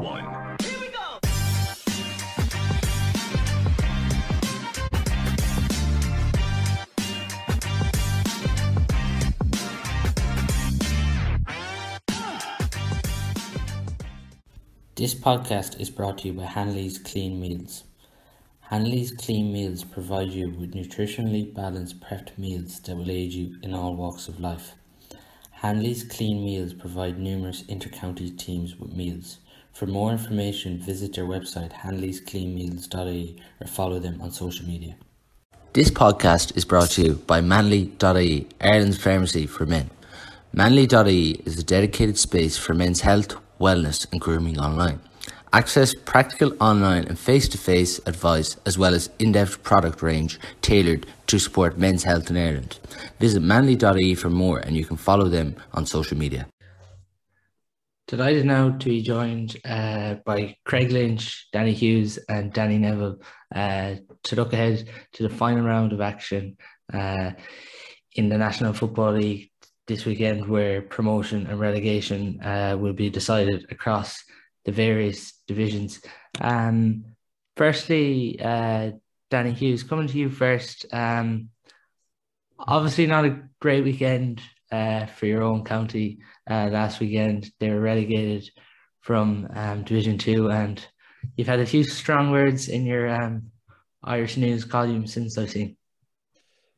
1. Here we go! This podcast is brought to you by Hanley's Clean Meals. Hanley's Clean Meals provide you with nutritionally balanced prepped meals that will aid you in all walks of life. Hanley's Clean Meals provide numerous inter-county teams with meals. For more information, visit their website hanleyscleanmeals.ie or follow them on social media. This podcast is brought to you by Manly.ie, Ireland's pharmacy for men. Manly.ie is a dedicated space for men's health, wellness and grooming online. Access practical online and face-to-face advice as well as in-depth product range tailored to support men's health in Ireland. Visit manly.ie for more and you can follow them on social media. Delighted now to be joined by Craig Lynch, Danny Hughes and Danny Neville to look ahead to the final round of action in the National Football League this weekend, where promotion and relegation will be decided across the various divisions. Firstly, Danny Hughes, coming to you first. Obviously not a great weekend for your own county. Last weekend they were relegated from Division 2, and you've had a few strong words in your Irish News column since, I've seen.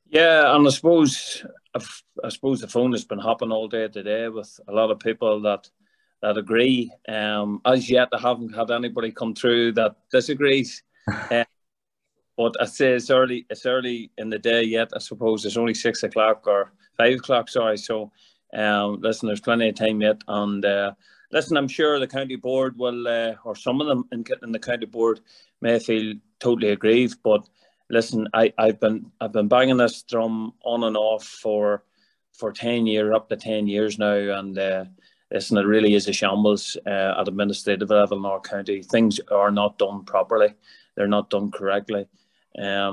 Yeah, and I suppose the phone has been hopping all day today with a lot of people that agree. As yet, I haven't had anybody come through that disagrees. But I say it's early in the day yet, I suppose. It's only 6 o'clock or 5 o'clock, sorry. So, listen, there's plenty of time yet. And listen, I'm sure the county board will, or some of them in the county board may feel totally aggrieved. But listen, I've been banging this drum on and off for 10 years now, and. Listen, it really is a shambles at administrative level in our county. Things are not done properly. They're not done correctly. I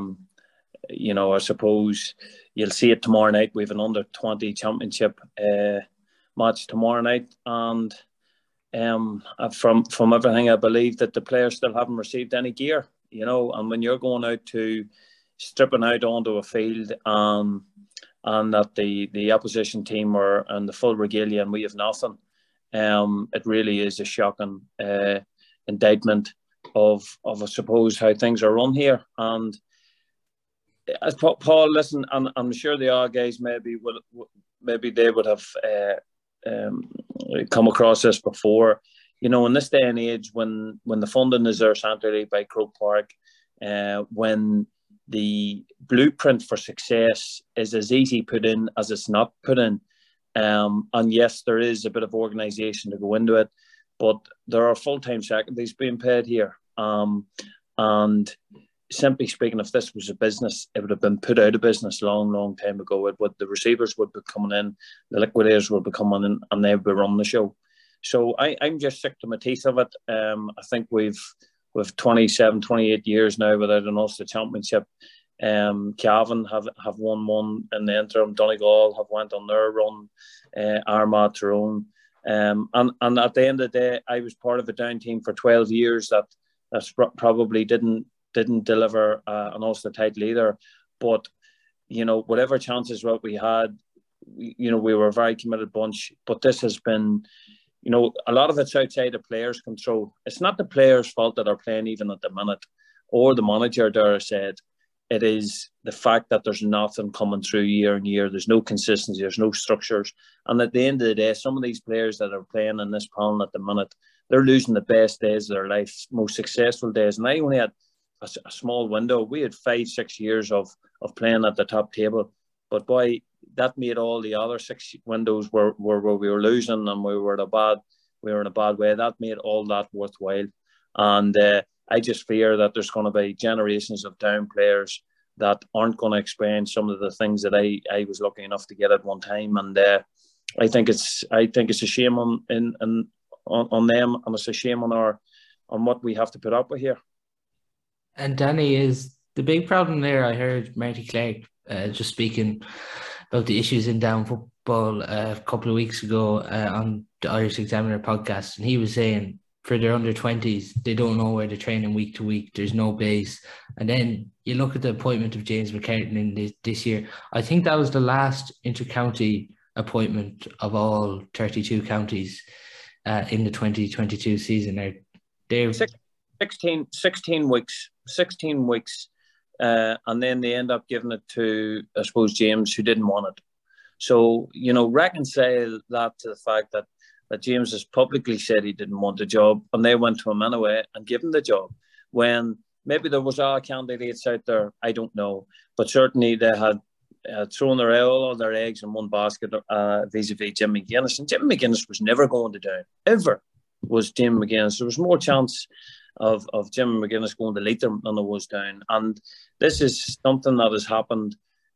suppose you'll see it tomorrow night. We have an under-20 championship match tomorrow night. And from everything, I believe that the players still haven't received any gear, you know. And when you're going out to stripping out onto a field and that the opposition team are in the full regalia and we have nothing, it really is a shocking indictment of I suppose how things are run here. And as Paul, listen, I'm sure the R guys maybe they would have come across this before, you know, in this day and age when the funding is there centrally by Croke Park, when the blueprint for success is as easy put in as it's not put in. And yes, there is a bit of organisation to go into it, but there are full-time secondaries being paid here. And simply speaking, if this was a business, it would have been put out of business long, long time ago. The receivers would be coming in, the liquidators would be coming in, and they would be running the show. So I'm just sick to my teeth of it. I think we've 27, 28 years now without an Ulster Championship. Cavan have won one in the interim. Donegal have went on their run. Armagh, Tyrone. And at the end of the day, I was part of a down team for 12 years that probably didn't deliver an Ulster title either. But, you know, whatever chances what we had, we were a very committed bunch. But this has been... You know, a lot of it's outside of players' control. It's not the players' fault that are playing even at the minute, or the manager, dare I say it. It is the fact that there's nothing coming through year and year. There's no consistency. There's no structures. And at the end of the day, some of these players that are playing in this panel at the minute, they're losing the best days of their life, most successful days. And I only had a small window. We had 5-6 years of playing at the top table. But boy, that made all the other 6 windows where we were losing and we were in a bad way. That made all that worthwhile. And I just fear that there's going to be generations of down players that aren't going to experience some of the things that I was lucky enough to get at one time. And I think it's a shame on them, and it's a shame on what we have to put up with here. And Danny, is the big problem there? I heard Marty Clegg just speaking about the issues in down football a couple of weeks ago on the Irish Examiner podcast, and he was saying for their under-20s, they don't know where they're training week to week. There's no base. And then you look at the appointment of James McCartan in this year. I think that was the last inter-county appointment of all 32 counties in the 2022 season. Now, they've 16 weeks, and then they end up giving it to, I suppose, James, who didn't want it. So, you know, reconcile that to the fact that James has publicly said he didn't want the job, and they went to him anyway and gave him the job, when maybe there was our candidates out there, I don't know, but certainly they had thrown all their eggs in one basket vis-a-vis Jim McGuinness, and Jim McGuinness was never going to down, ever was Jim McGuinness. There was more chance of Jim McGuinness going to Leitrim than there was down, and this is something that has happened.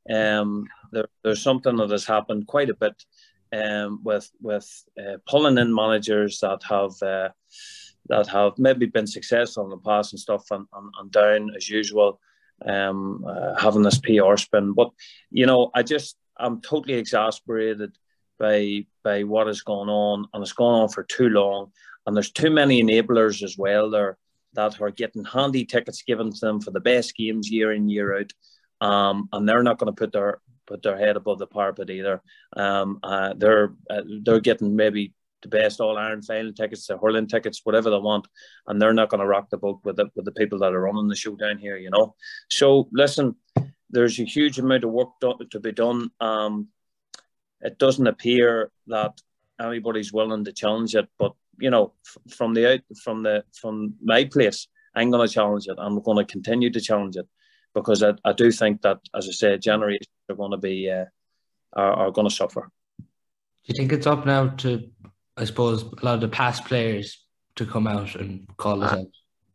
There's something that has happened quite a bit with pulling in managers that have maybe been successful in the past and stuff, and down as usual, having this PR spin. But you know, I'm totally exasperated by what has gone on, and it's gone on for too long. And there's too many enablers as well there that are getting handy tickets given to them for the best games year in, year out. And they're not going to put their head above the parapet either. They're getting maybe the best All Ireland final tickets, the hurling tickets, whatever they want, and they're not going to rock the boat with the people that are running the show down here, you know. So listen, there's a huge amount of work to be done. It doesn't appear that anybody's willing to challenge it, but you know, from my place, I'm going to challenge it. I'm going to continue to challenge it. Because I do think that, as I said, generations are going to be are going to suffer. Do you think it's up now to, I suppose, a lot of the past players to come out and call this out?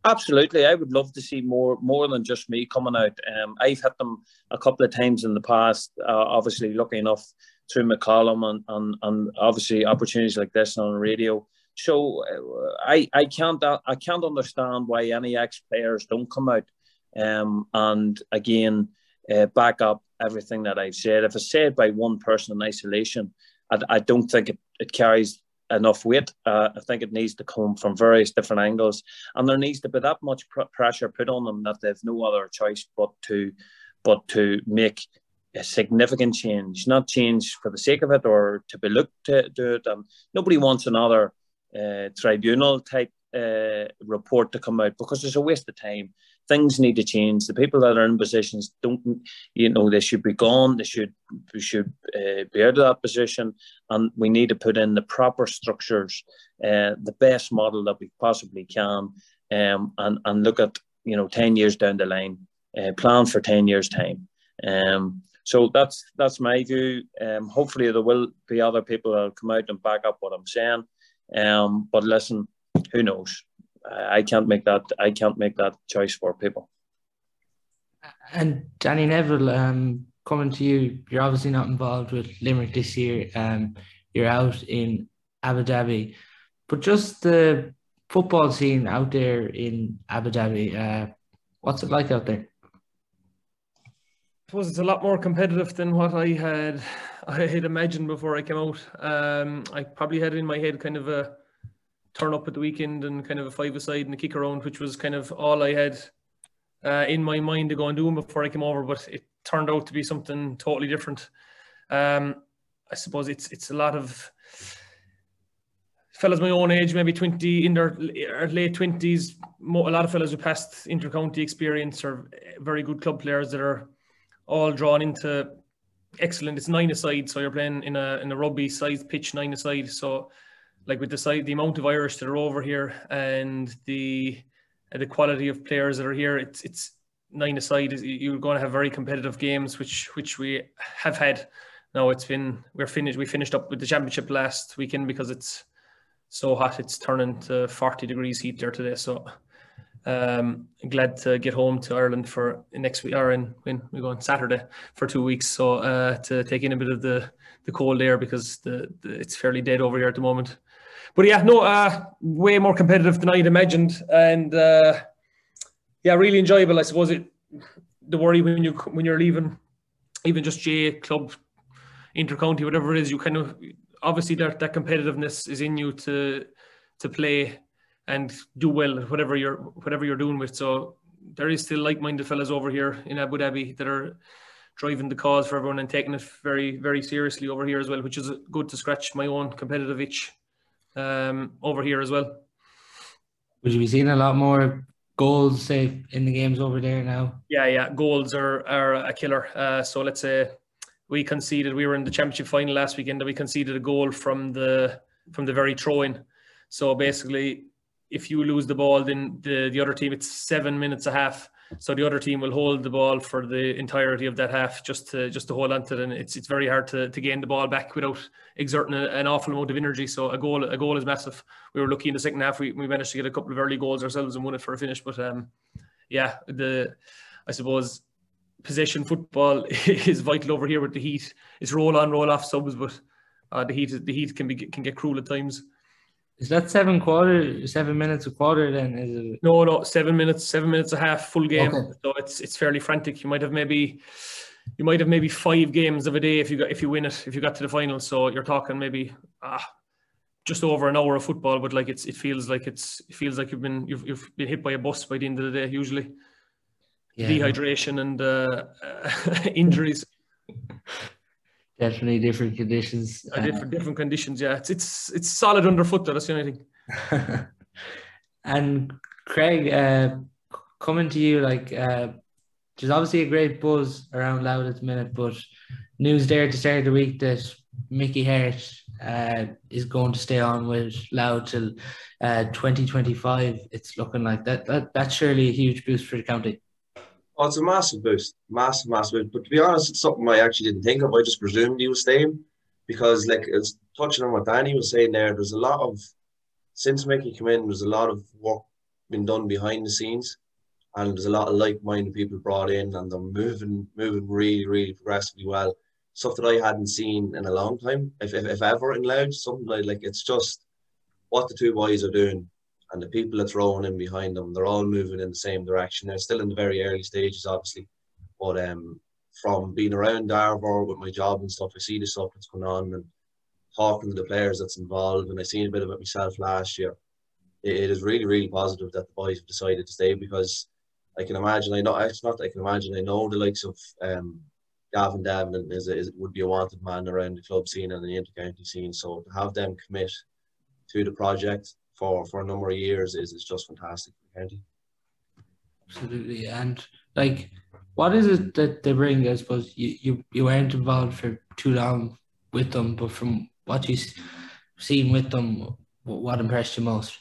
Absolutely, I would love to see more than just me coming out. I've hit them a couple of times in the past. Obviously, lucky enough through my column and obviously opportunities like this on radio. So I can't understand why any ex-players don't come out. And again, back up everything that I've said. If it's said by one person in isolation, I don't think it carries enough weight. I think it needs to come from various different angles, and there needs to be that much pressure put on them that they've no other choice but to make a significant change, not change for the sake of it or to be looked to do it. Nobody wants another tribunal type report to come out, because it's a waste of time. Things need to change. The people that are in positions don't, you know, they should be gone. They should be out of that position. And we need to put in the proper structures, the best model that we possibly can, and look at, you know, 10 years down the line, plan for 10 years time. So that's my view. Hopefully there will be other people that will come out and back up what I'm saying. But listen, who knows? I can't make that choice for people. And Danny Neville, coming to you, you're obviously not involved with Limerick this year. You're out in Abu Dhabi, but just the football scene out there in Abu Dhabi, what's it like out there? I suppose it's a lot more competitive than what I had imagined before I came out. I probably had in my head kind of a turn up at the weekend and kind of a five-a-side and a kick around, which was kind of all I had in my mind to go and do before I came over, but it turned out to be something totally different. I suppose it's a lot of fellas my own age, maybe 20 in their late 20s, a lot of fellas who passed inter-county experience or very good club players that are all drawn into excellent. It's 9-a-side, so you're playing in a rugby-sized pitch, 9-a-side, so like with the amount of Irish that are over here and the quality of players that are here, it's 9-a-side. You're going to have very competitive games, which we have had. Now we finished up with the championship last weekend because it's so hot. It's turning to 40 degrees heat there today. So glad to get home to Ireland for next week, or when we go on Saturday for 2 weeks. So to take in a bit of the cold air, because it's fairly dead over here at the moment. But yeah, no, way more competitive than I'd imagined, and yeah, really enjoyable. I suppose the worry when you're leaving, even just J club, inter-county, whatever it is, you kind of obviously that competitiveness is in you to play and do well at whatever you're doing with. So there is still like-minded fellas over here in Abu Dhabi that are driving the cause for everyone and taking it very, very seriously over here as well, which is good to scratch my own competitive itch over here as well. Would you be seeing a lot more goals, say, in the games over there now? Yeah. Goals are a killer. So let's say we were in the championship final last weekend, and we conceded a goal from the very throw-in. So basically, if you lose the ball, then the other team, it's 7 minutes a half. So the other team will hold the ball for the entirety of that half just to hold on to it. And it's very hard to gain the ball back without exerting an awful amount of energy. So a goal is massive. We were lucky in the second half. We managed to get a couple of early goals ourselves and won it for a finish. But I suppose possession football is vital over here with the heat. It's roll on, roll off subs, but the heat can get cruel at times. Is that 7 minutes a quarter then? Is it? No, 7 minutes a half, full game. Okay. So it's fairly frantic. You might have maybe five games of a day if you got to the final. So you're talking maybe just over an hour of football, but like it feels like you've been hit by a bus by the end of the day usually. Yeah. Dehydration and injuries. Definitely different conditions. Different conditions, yeah. It's solid underfoot, though, that's the only thing. And Craig, coming to you, there's obviously a great buzz around Loud at the minute, but news there to start the week that Mickey Hart is going to stay on with Loud till 2025. It's looking like that. That's surely a huge boost for the county. Oh, it's a massive boost. Massive, massive boost. But to be honest, it's something I actually didn't think of. I just presumed he was staying because, it's touching on what Danny was saying there, there's a lot of, since Mickey came in, there's a lot of work been done behind the scenes, and there's a lot of like-minded people brought in, and they're moving really, really progressively well. Stuff that I hadn't seen in a long time, if ever in Loud, something like it's just what the two boys are doing. And the people that's rolling in behind them, they're all moving in the same direction. They're still in the very early stages, obviously. But from being around Darbar with my job and stuff, I see the stuff that's going on and talking to the players that's involved. And I seen a bit of it myself last year. It is really, really positive that the boys have decided to stay, because I know the likes of Gavin Devlin would be a wanted man around the club scene and the inter-county scene. So to have them commit to the project for a number of years is just fantastic for the county. Absolutely. And what is it that they bring? I suppose you weren't involved for too long with them, but from what you've seen with them, what impressed you most?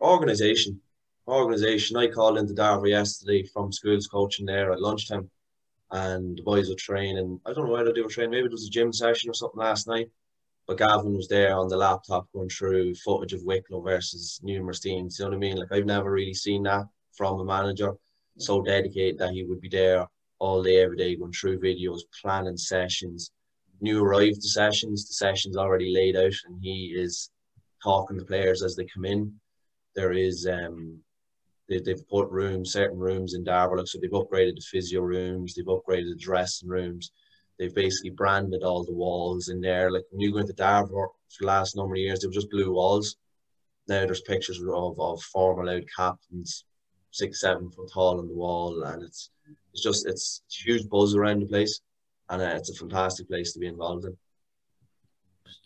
Organisation. I called into Derry yesterday from schools coaching there at lunchtime, and the boys were training. I don't know whether they were training, maybe it was a gym session or something last night. But Gavin was there on the laptop going through footage of Wicklow versus numerous teams, you know what I mean? I've never really seen that from a manager, so dedicated that he would be there all day, every day, going through videos, planning sessions, new arrived to sessions, the sessions already laid out, and he is talking to players as they come in. There is, they've put certain rooms in Derby, so they've upgraded the physio rooms, they've upgraded the dressing rooms. They've basically branded all the walls in there. When you go into Derby for the last number of years, they were just blue walls. Now there's pictures of former Loud captains, 6-7 foot tall on the wall, and it's huge buzz around the place, and it's a fantastic place to be involved in.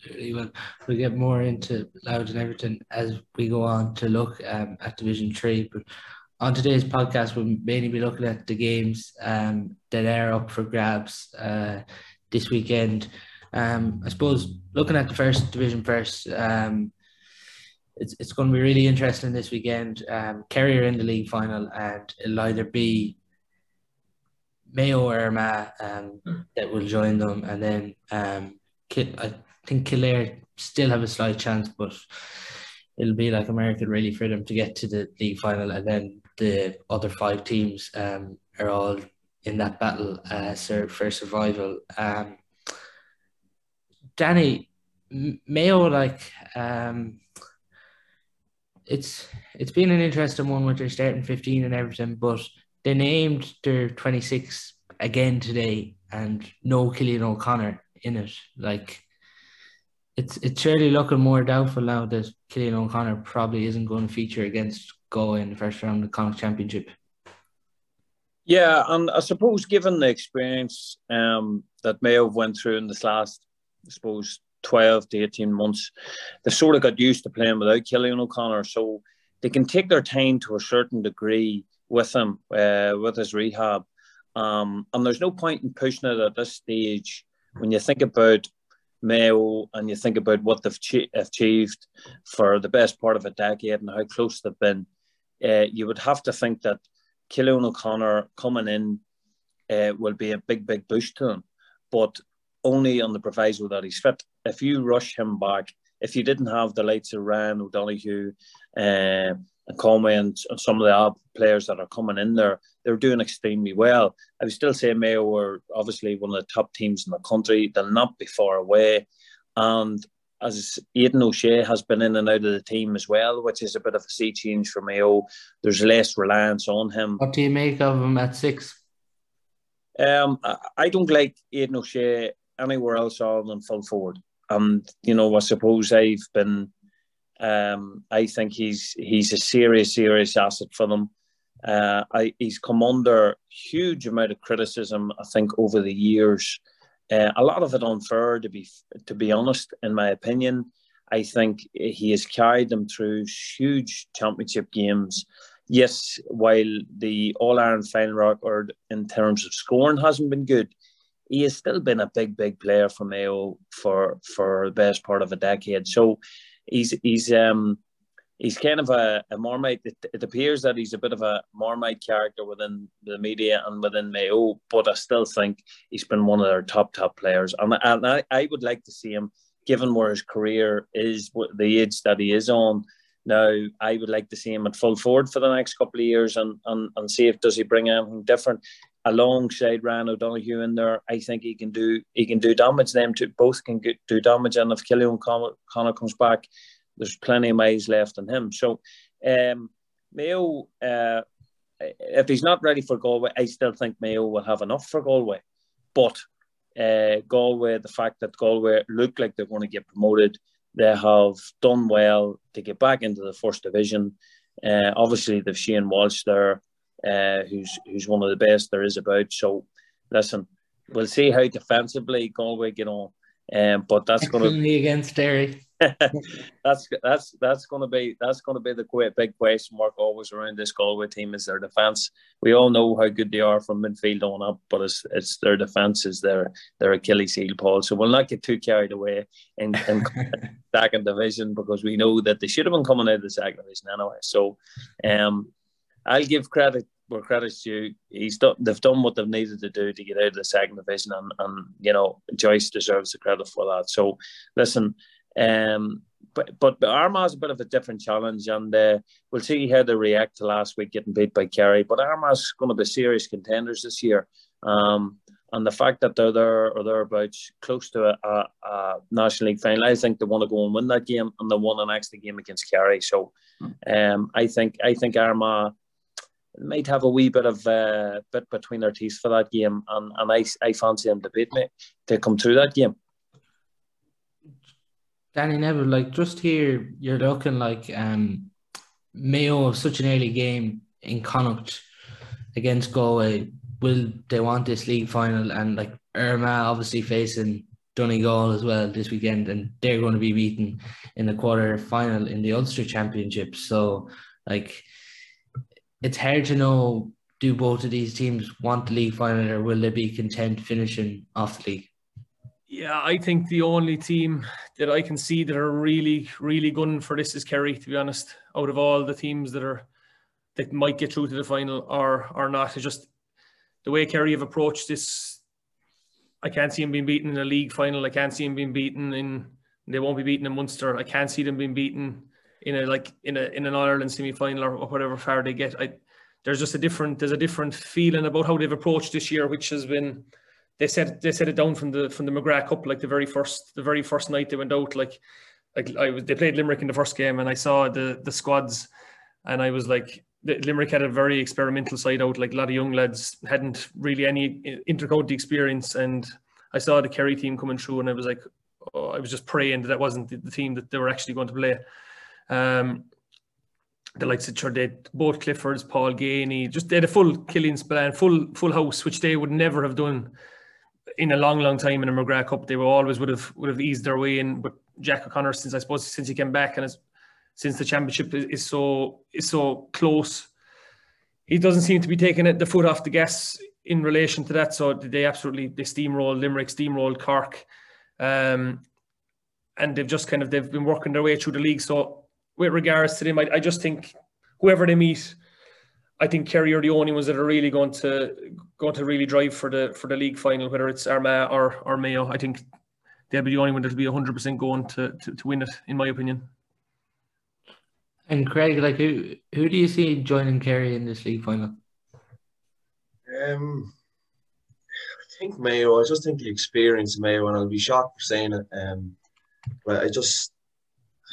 Absolutely. Well, we'll get more into Loud and everything as we go on to look at Division 3, but on today's podcast, we'll mainly be looking at the games that are up for grabs this weekend. I suppose looking at the first division first, it's going to be really interesting this weekend. Kerry are in the league final, and it'll either be Mayo or Irma that will join them, and then I think Kildare still have a slight chance, but it'll be like American really for them to get to the league final, and then the other five teams are all in that battle for survival. Danny, Mayo, it's been an interesting one with their starting 15 and everything, but they named their 26 again today and no Cillian O'Connor in it. it's surely looking more doubtful now that Cillian O'Connor probably isn't going to feature against Galway in the first round of the Connacht Championship. Yeah, and I suppose given the experience that Mayo went through in this last, I suppose, 12 to 18 months, they've sort of got used to playing without Cillian O'Connor, so they can take their time to a certain degree with him, with his rehab. And there's no point in pushing it at this stage when you think about Mayo and you think about what they've achieved for the best part of a decade and how close they've been. You would have to think that Cillian O'Connor coming in will be a big, big boost to him, but only on the proviso that he's fit. If you rush him back, if you didn't have the likes of Ryan O'Donoghue and Conway and some of the ALB players that are coming in there, they're doing extremely well. I would still say Mayo are obviously one of the top teams in the country. They'll not be far away. And as Aidan O'Shea has been in and out of the team as well, which is a bit of a sea change for Mayo. There's less reliance on him. What do you make of him at 6? I don't like Aidan O'Shea anywhere else other than full forward. You know, I suppose I've been... I think he's a serious asset for them. He's come under huge amount of criticism, I think, over the years. A lot of it unfair, to be honest, in my opinion. I think he has carried them through huge championship games. Yes, while the All-Ireland final record in terms of scoring hasn't been good, he has still been a big, big player for Mayo for the best part of a decade. So he's kind of a Marmite. It appears that he's a bit of a Marmite character within the media and within Mayo, but I still think he's been one of their top players. And I would like to see him, given where his career is, the age that he is on now, I would like to see him at full forward for the next couple of years and see if does he bring anything different alongside Ryan O'Donoghue in there. I think he can do damage. Them two both can do damage, and if Cillian O'Connor comes back, there's plenty of miles left in him. So Mayo, if he's not ready for Galway, I still think Mayo will have enough for Galway. But Galway, the fact that Galway look like they're going to get promoted, they have done well to get back into the first division. Obviously, they've Shane Walsh there, who's one of the best there is about. So, listen, we'll see how defensively Galway get on. But that's going to be against Derry. that's going to be the big question mark always around this Galway team is their defence. We all know how good they are from midfield on up, but it's their defence is their Achilles heel, Paul. So we'll not get too carried away in second division, because we know that they should have been coming out of the second division anyway. So, I'll give credit where credit's due. They've done what they've needed to do to get out of the second division, and you know, Joyce deserves the credit for that. So, listen, but Armagh's a bit of a different challenge, and we'll see how they react to last week getting beat by Kerry. But Armagh's going to be serious contenders this year, and the fact that they're there or thereabouts, close to a National League final, I think they want to go and win that game, and they won an extra game against Kerry. So, I think Armagh might have a wee bit of a bit between their teeth for that game, and I fancy them to beat me to come through that game. Danny Neville, like, just here you're looking like Mayo, such an early game in Connacht against Galway. Will they want this league final? And like Irma obviously facing Donegal as well this weekend, and they're going to be beaten in the quarter final in the Ulster Championship. So like, it's hard to know, do both of these teams want the league final, or will they be content finishing off the league? Yeah, I think the only team that I can see that are really, really gunning for this is Kerry, to be honest. Out of all the teams that might get through to the final or not, it's just the way Kerry have approached this. I can't see them being beaten in a league final. I can't see them being beaten in... They won't be beaten in Munster. I can't see them being beaten in an Ireland semi-final or whatever far they get. There's a different feeling about how they've approached this year, which has been, they set it down from the McGrath Cup, like the very first night they went out. They played Limerick in the first game, and I saw the squads, and I was like, Limerick had a very experimental side out, like a lot of young lads hadn't really any intercounty experience, and I saw the Kerry team coming through, and I was like, I was just praying that that wasn't the team that they were actually going to play. The likes of both Cliffords, Paul Ganey, just they had a full Cillian Spillane, full house, which they would never have done in a long time in a McGrath Cup. They would have eased their way in. But Jack O'Connor, since he came back, and since the championship is so close, he doesn't seem to be taking the foot off the gas in relation to that. So they steamrolled Limerick, steamrolled Cork, and they've been working their way through the league. So with regards to them, I just think whoever they meet, I think Kerry are the only ones that are really going to really drive for the league final, whether it's Armagh or Mayo. I think they'll be the only one that'll be 100% going to win it, in my opinion. And Craig, like who do you see joining Kerry in this league final? I think Mayo. I just think the experience of Mayo, and I'll be shocked for saying it, but I think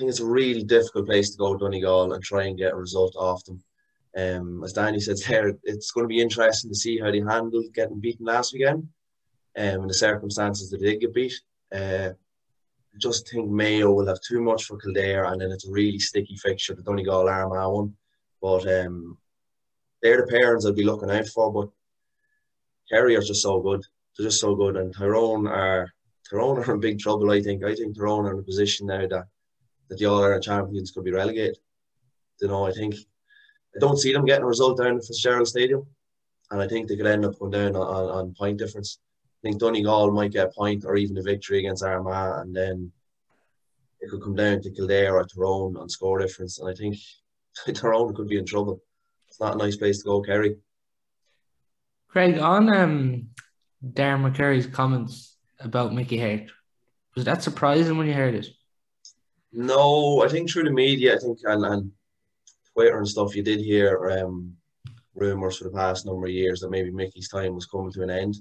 it's a really difficult place to go, Donegal, and try and get a result off them. As Danny says there, it's going to be interesting to see how they handle getting beaten last weekend, and the circumstances that they did get beat. I just think Mayo will have too much for Kildare, and then it's a really sticky fixture, the Donegal Armagh one. But they're the parents I'll be looking out for. But Kerry are just so good. They're just so good, and Tyrone are in big trouble. I think Tyrone are in a position now that the All-Ireland champions could be relegated. You know, I don't see them getting a result down at Fitzgerald Stadium, and I think they could end up going down on point difference. I think Donegal might get a point or even a victory against Armagh, and then it could come down to Kildare or Tyrone on score difference, and I think Tyrone could be in trouble. It's not a nice place to go, Kerry. Craig, on Darren McCurry's comments about Mickey Hart, was that surprising when you heard it? No, I think through the media, and Twitter and stuff, you did hear rumours for the past number of years that maybe Mickey's time was coming to an end.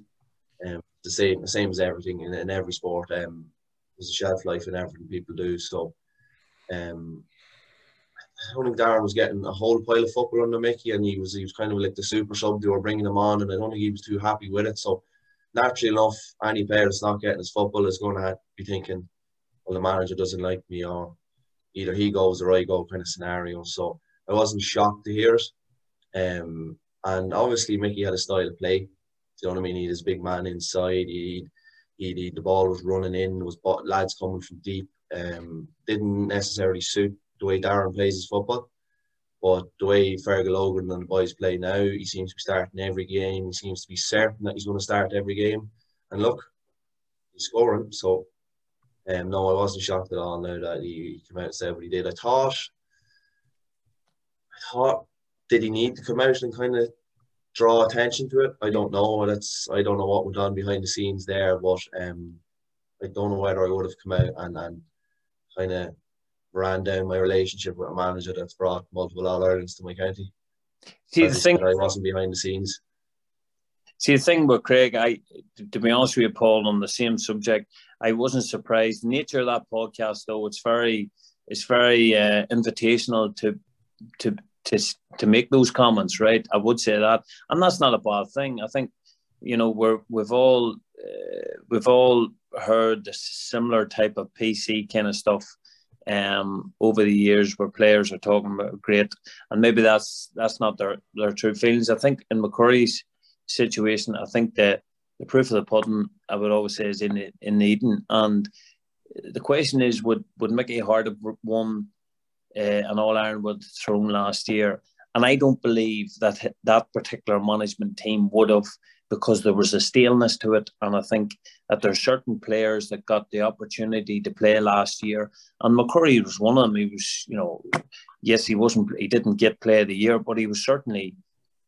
The same as everything in every sport. There's a shelf life in everything people do. So I don't think Darren was getting a whole pile of football under Mickey, and he was kind of like the super sub. They were bringing him on, and I don't think he was too happy with it. So naturally enough, any player that's not getting his football is going to be thinking, well, the manager doesn't like me, or either he goes or I go kind of scenario. So I wasn't shocked to hear it. And obviously Mickey had a style of play. Do you know what I mean? He had his big man inside. The ball was running in. There was lads coming from deep. Didn't necessarily suit the way Darren plays his football. But the way Fergal Logan and the boys play now, he seems to be starting every game. He seems to be certain that he's going to start every game. And look, he's scoring, so... No, I wasn't shocked at all now that he came out and said what he did. I thought, did he need to come out and kind of draw attention to it? I don't know. I don't know what went on behind the scenes there, but I don't know whether I would have come out and kind of ran down my relationship with a manager that's brought multiple All-Irelands to my county. See, I wasn't behind the scenes. See, the thing about Craig, to be honest with you, Paul, on the same subject, I wasn't surprised. The nature of that podcast, though, it's very invitational to make those comments, right? I would say that, and that's not a bad thing. I think, you know, we've all heard a similar type of PC kind of stuff over the years, where players are talking about great, and maybe that's not their true feelings. I think in McCurry's situation, I think that the proof of the pudding, I would always say, is in Eden. And the question is, would Mickey Hart have won an All-Ireland with the Throne last year? And I don't believe that particular management team would have, because there was a staleness to it. And I think that there are certain players that got the opportunity to play last year, and McCurry was one of them. He was, you know, yes, he didn't get Player of the Year, but he was certainly...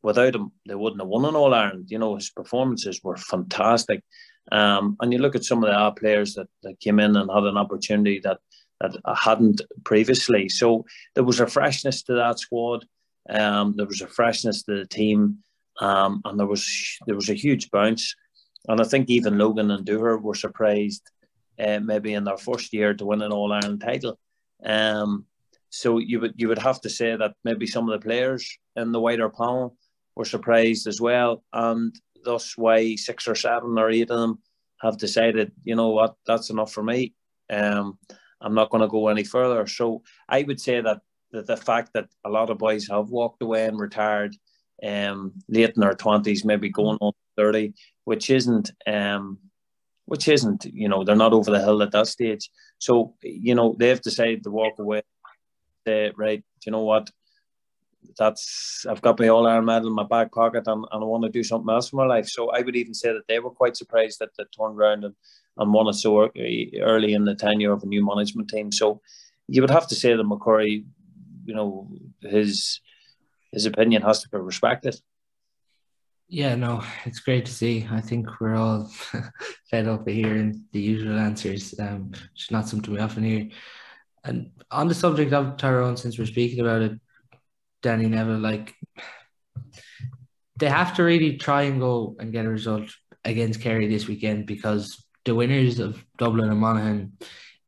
without him, they wouldn't have won an All-Ireland. You know, his performances were fantastic. And you look at some of the players that came in and had an opportunity that hadn't previously. So there was a freshness to that squad. There was a freshness to the team. And there was a huge bounce. And I think even Logan and Doher were surprised maybe in their first year to win an All-Ireland title. So you would have to say that maybe some of the players in the wider panel were surprised as well, and thus why 6 or 7 or 8 of them have decided, you know what, that's enough for me. I'm not going to go any further. So I would say that the fact that a lot of boys have walked away and retired late in their 20s, maybe going on 30, which isn't, you know, they're not over the hill at that stage. So, you know, they've decided to walk away. Say, right, you know what? I've got my All-Ireland medal in my back pocket, and I want to do something else in my life. So I would even say that they were quite surprised that they turned around and won it so early in the tenure of a new management team. So you would have to say that McCurry, you know, his opinion has to be respected. Yeah, no, it's great to see. I think we're all fed up of hearing the usual answers, which is not something we often hear. And on the subject of Tyrone, since we're speaking about it, Danny Neville, like, they have to really try and go and get a result against Kerry this weekend, because the winners of Dublin and Monaghan,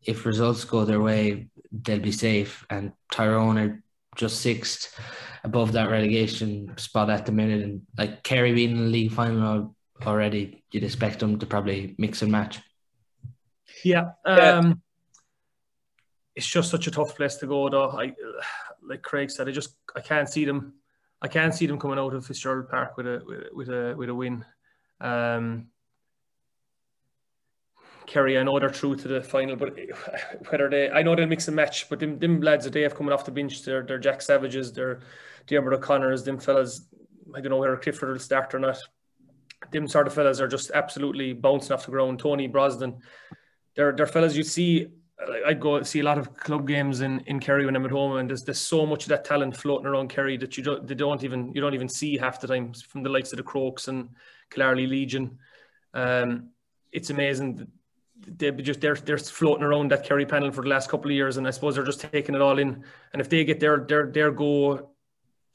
if results go their way, they'll be safe, and Tyrone are just 6th above that relegation spot at the minute, and like Kerry being in the league final already, you'd expect them to probably mix and match. Yeah, it's just such a tough place to go, though. Like Craig said, I can't see them coming out of Fitzgerald Park with a win. Kerry, I know they're through to the final, but I know they'll mix and match, but them lads that they have coming off the bench, they're Jack Savages, they're the Armagh O'Connors, them fellas, I don't know whether Clifford will start or not. Them sort of fellas are just absolutely bouncing off the ground. Tony Brosden, they're fellas you see. I go see a lot of club games in Kerry when I'm at home, and there's so much of that talent floating around Kerry that you don't even see half the time, from the likes of the Crokes and Killarney Legion. It's amazing. They're floating around that Kerry panel for the last couple of years, and I suppose they're just taking it all in. And if they get their go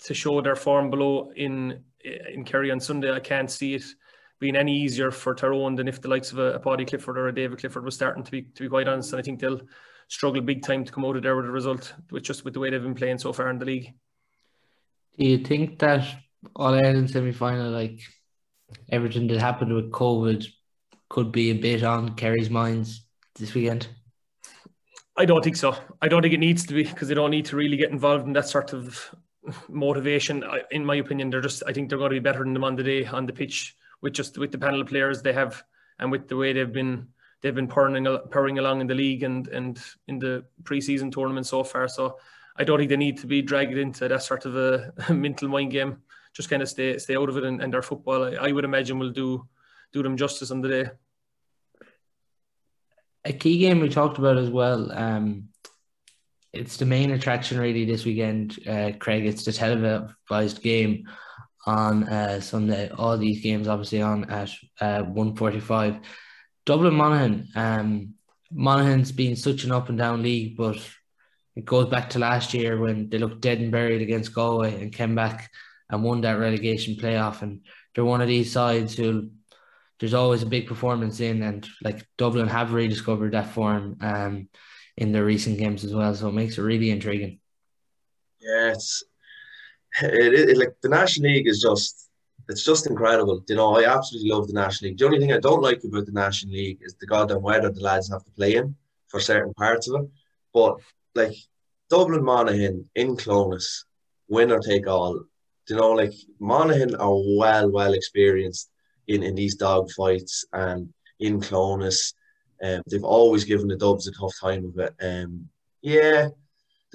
to show their form below in Kerry on Sunday, I can't see it being any easier for Tyrone than if the likes of a Paddy Clifford or a David Clifford was starting, to be quite honest. And I think they'll struggle big time to come out of there with a result, with the way they've been playing so far in the league. Do you think that All-Ireland semi-final, like everything that happened with COVID, could be a bit on Kerry's minds this weekend? I don't think so. I don't think it needs to be, because they don't need to really get involved in that sort of motivation. In my opinion, I think they're going to be better than them on the day, on the pitch, with the panel of players they have, and with the way they've been pouring along in the league and in the pre-season tournament so far. So I don't think they need to be dragged into that sort of a mental mind game. Just kind of stay out of it, and their football, I would imagine, will do them justice on the day. A key game we talked about as well, it's the main attraction really this weekend, Craig. It's the televised game on Sunday. All these games obviously on at 1:45. Dublin Monaghan. Monaghan's been such an up and down league, but it goes back to last year when they looked dead and buried against Galway and came back and won that relegation playoff. And they're one of these sides who there's always a big performance in, and like Dublin have rediscovered that form in their recent games as well. So it makes it really intriguing. Yeah, it like the National League is just incredible. You know, I absolutely love the National League. The only thing I don't like about the National League is the goddamn weather the lads have to play in for certain parts of it. But like Dublin Monaghan in Clonus, win or take all. You know, like Monaghan are well experienced in these dog fights and in Clonus. They've always given the Dubs a tough time of it. The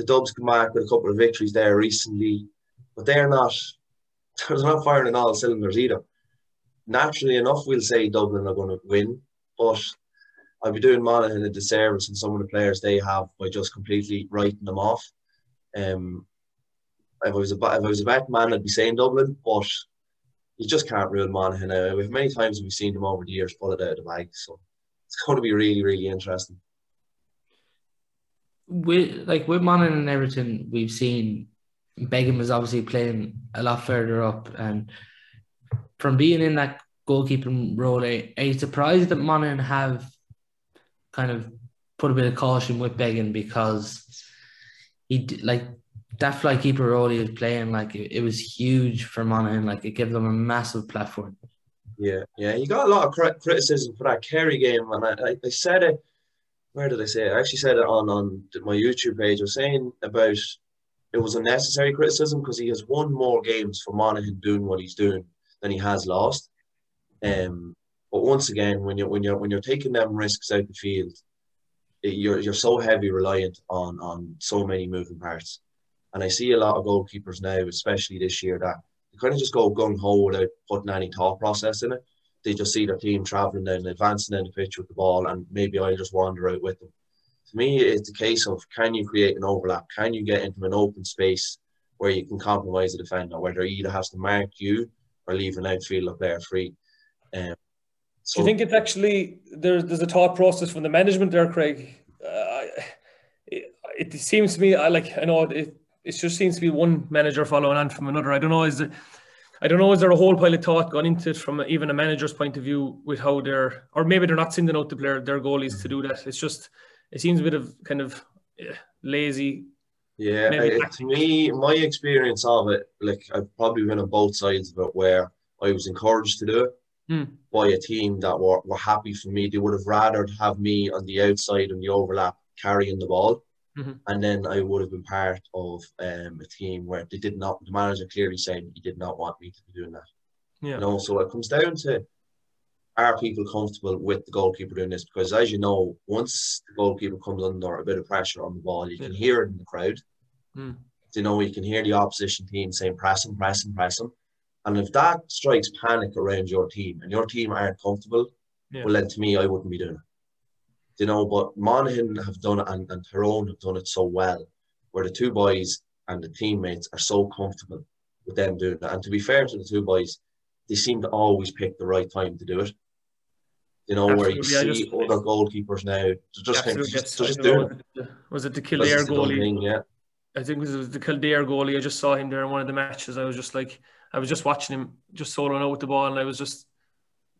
Dubs come back with a couple of victories there recently, but they're not firing in all cylinders either. Naturally enough, we'll say Dublin are going to win, but I'll be doing Monaghan a disservice and some of the players they have by just completely writing them off. If I was a back man, I'd be saying Dublin, but you just can't rule Monaghan out. Many times we've seen them over the years pull it out of the bag, so it's going to be really, really interesting. With Monaghan and everything, we've seen Begum is obviously playing a lot further up, and from being in that goalkeeping role, are you surprised that Monaghan have kind of put a bit of caution with Begum, because he that fly keeper role he was playing, like it was huge for Monaghan. Like it gave them a massive platform. Yeah, he got a lot of criticism for that Kerry game, and I said it where did I say it? I actually said it on my YouTube page. I was saying about it was unnecessary criticism because he has won more games for Monaghan doing what he's doing than he has lost. But once again, when you're taking them risks out the field, you're so heavy reliant on so many moving parts. And I see a lot of goalkeepers now, especially this year, that they kind of just go gung-ho without putting any thought process in it. They just see their team travelling down and advancing down the pitch with the ball, and maybe I'll just wander out with them. To me, it's a case of, can you create an overlap? Can you get into an open space where you can compromise the defender, whether he either has to mark you or leave an outfielder player free? So do you think it's actually, there's a thought process from the management there, Craig? It seems to me, it just seems to be one manager following on from another. I don't know, is there a whole pile of thought going into it from even a manager's point of view with how they're, or maybe they're not sending out their goalies to do that. It's just, it seems a bit of kind of lazy. Yeah, to me, my experience of it, like I've probably been on both sides of it where I was encouraged to do it by a team that were happy for me. They would have rather have me on the outside and the overlap carrying the ball. Mm-hmm. And then I would have been part of a team where they did not, the manager clearly said he did not want me to be doing that. Yeah. And also it comes down to, are people comfortable with the goalkeeper doing this? Because as you know, once the goalkeeper comes under a bit of pressure on the ball, you can hear it in the crowd. Mm. You know, you can hear the opposition team saying, press him, press him, press him. And if that strikes panic around your team and your team aren't comfortable, well then to me, I wouldn't be doing it. You know, but Monaghan have done it and Tyrone have done it so well, where the two boys and the teammates are so comfortable with them doing that. And to be fair to the two boys, they seem to always pick the right time to do it. You know, absolutely, where you see other goalkeepers now, they're just doing it. Was it the Kildare goalie? I think it was the Kildare goalie. I just saw him there in one of the matches. I was just like, I was just watching him just soloing out with the ball, and I was just,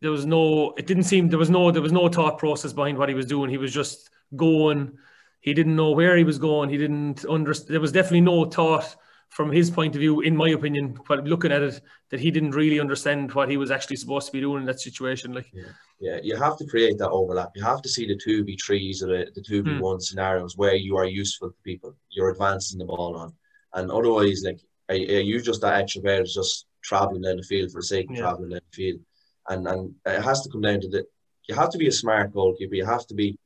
there was no thought process behind what he was doing. He was just going. He didn't know where he was going. He didn't understand. There was definitely no thought from his point of view, in my opinion, looking at it, that he didn't really understand what he was actually supposed to be doing in that situation. Like, yeah, you have to create that overlap. You have to see the 2v3s or the 2v1 scenarios where you are useful to people. You're advancing the ball on. And otherwise, like, are you just that extra player that's just travelling down the field for the sake of travelling down the field? And it has to come down to that. You have to be a smart goalkeeper. You have to be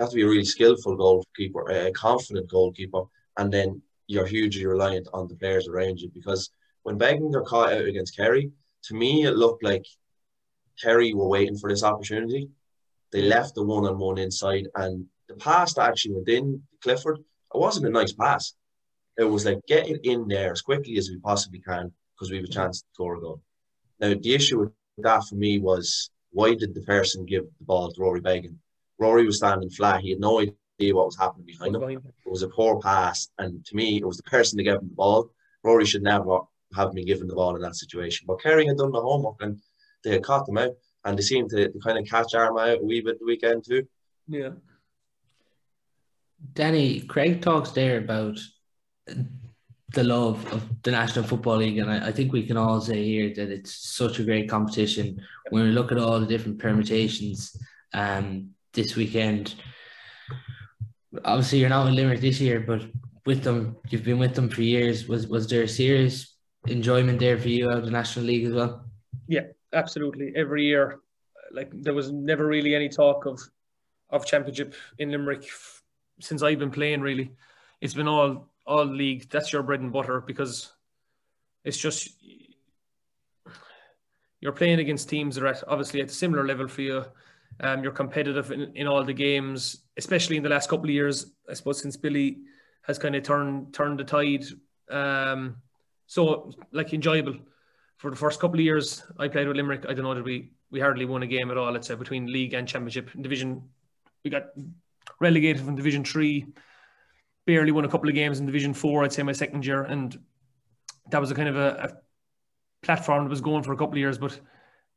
a really skillful goalkeeper, a confident goalkeeper, and then you're hugely reliant on the players around you. Because when Begging got caught out against Kerry, to me it looked like Kerry were waiting for this opportunity. They left the one-on-one inside, and the pass that actually went in Clifford, it wasn't a nice pass. It was like, get it in there as quickly as we possibly can because we have a chance to score a goal. Now the issue with that for me was, why did the person give the ball to Rory Began? Rory was standing flat. He had no idea what was happening behind him. It was a poor pass, and to me, it was the person that gave him the ball. Rory should never have been given the ball in that situation. But Kerry had done the homework, and they had caught them out, and they seemed to kind of catch Armagh out a wee bit the weekend too. Yeah. Danny, Craig talks there about the love of the National Football League, and I think we can all say here that it's such a great competition. When we look at all the different permutations this weekend, obviously you're not with Limerick this year, but with them, you've been with them for years. Was there a serious enjoyment there for you out of the National League as well? Yeah, absolutely. Every year, like, there was never really any talk of championship in Limerick since I've been playing, really. It's been all league. That's your bread and butter, because it's just, you're playing against teams that are obviously at a similar level for you. You're competitive in all the games, especially in the last couple of years, I suppose, since Billy has kind of turned the tide. So, like, enjoyable. For the first couple of years I played with Limerick, I don't know that we hardly won a game at all, let's say, between league and championship. Division, we got relegated from Division 3. Barely won a couple of games in Division 4, I'd say, my second year. And that was a kind of a platform that was going for a couple of years. But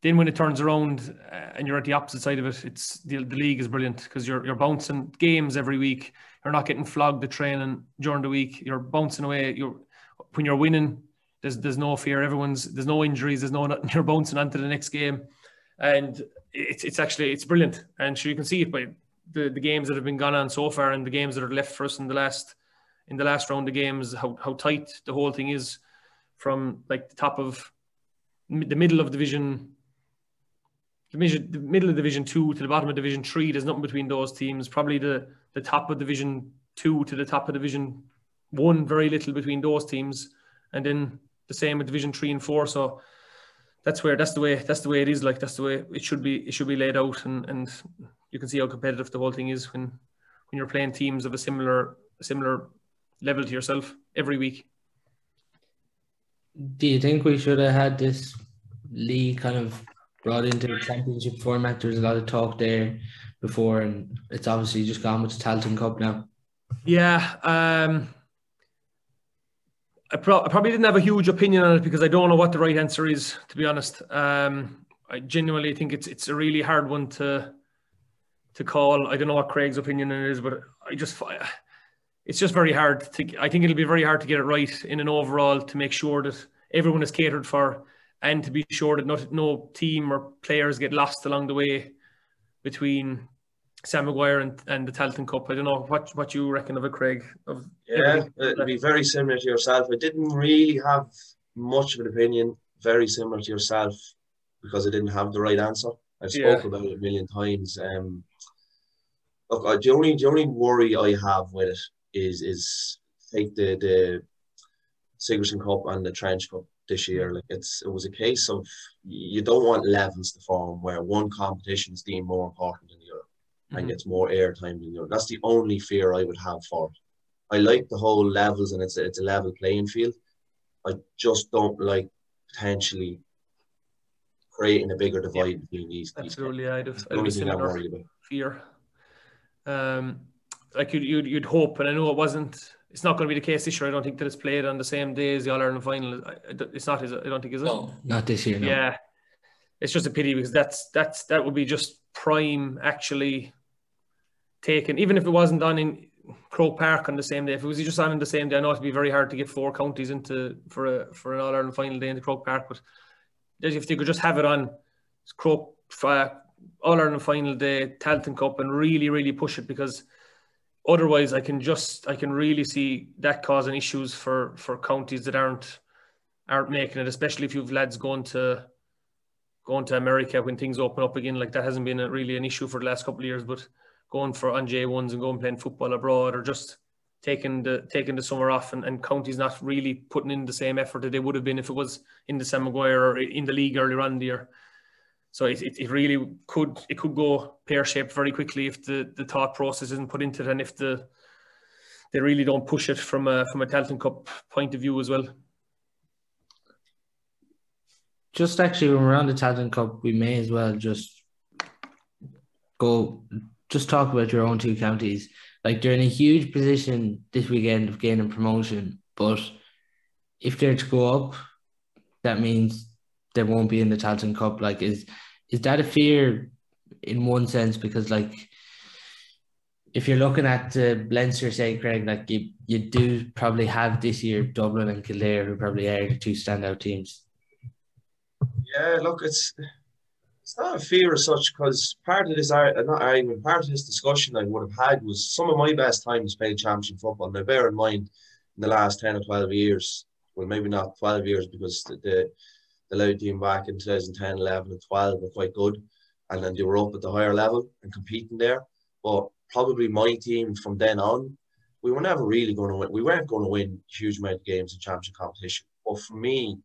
then when it turns around and you're at the opposite side of it, it's the league is brilliant, because you're bouncing games every week. You're not getting flogged at training during the week. You're bouncing away. When you're winning, there's no fear. There's no injuries. There's no nothing. You're bouncing onto the next game. And it's actually, it's brilliant. And sure, you can see it by the games that have been gone on so far and the games that are left for us in the last round of games, how tight the whole thing is from like the top of the middle of division 2 to the bottom of division 3. There's nothing between those teams. Probably the top of division 2 to the top of division 1, very little between those teams, and then the same with division 3 and 4. So that's the way it is. Like that's the way it should be laid out, and you can see how competitive the whole thing is when you're playing teams of a similar level to yourself every week. Do you think we should have had this league kind of brought into a championship format? There was a lot of talk there before, and it's obviously just gone with the Talton Cup now. Yeah, I probably didn't have a huge opinion on it because I don't know what the right answer is, to be honest. I genuinely think it's a really hard one to call. I don't know what Craig's opinion is, but it's just very hard. I think it'll be very hard to get it right in an overall to make sure that everyone is catered for and to be sure that no team or players get lost along the way between Sam Maguire and the Talton Cup. I don't know what you reckon of it, Craig. Yeah, it'd be very similar to yourself. I didn't really have much of an opinion, very similar to yourself, because I didn't have the right answer. I spoke about it a million times. Look, the only worry I have with it is take the Sigerson Cup and the Trench Cup this year. Like it was a case of you don't want levels to form where one competition is deemed more important than the other. And gets more airtime than the other. That's the only fear I would have for it. I like the whole levels and it's a level playing field. I just don't like potentially creating a bigger divide between these. Absolutely, I'd be similar fear. Like you'd hope, and I know it wasn't. It's not going to be the case this year. I don't think that it's played on the same day as the All Ireland final. It's not. Is it? I don't think is it. No, not this year. No. Yeah, it's just a pity because that would be just prime actually taken. Even if it wasn't on in Croke Park on the same day, if it was just on the same day, I know it'd be very hard to get four counties into for an All Ireland final day in the Croke Park. But if they could just have it on Croke All Ireland final day, Talton Cup, and really really push it, because otherwise I can really see that causing issues for counties that aren't making it, especially if you've lads going to America when things open up again. Like that hasn't been really an issue for the last couple of years, but going for on J1s and going playing football abroad, or just taking the summer off, and counties not really putting in the same effort that they would have been if it was in the Sam Maguire or in the league earlier on in the year. So it really could go pear-shaped very quickly if the thought process isn't put into it, and if they really don't push it from a Talton Cup point of view as well. Just actually, when we're on the Talton Cup, we may as well just talk about your own two counties. Like, they're in a huge position this weekend of gaining promotion, but if they're to go up, that means they won't be in the Talton Cup. Like, is that a fear in one sense? Because, like, if you're looking at the Leinster, say, Craig, like, you do probably have this year Dublin and Kildare, who probably are the two standout teams. Yeah, look, it's not a fear as such, because part of this discussion I would have had was some of my best times playing championship football. Now, bear in mind, in the last 10 or 12 years, well, maybe not 12 years, because the Louth team back in 2010, 11 and 12 were quite good, and then they were up at the higher level and competing there. But probably my team from then on, we were never really going to win. We weren't going to win a huge amount of games in championship competition. But for me,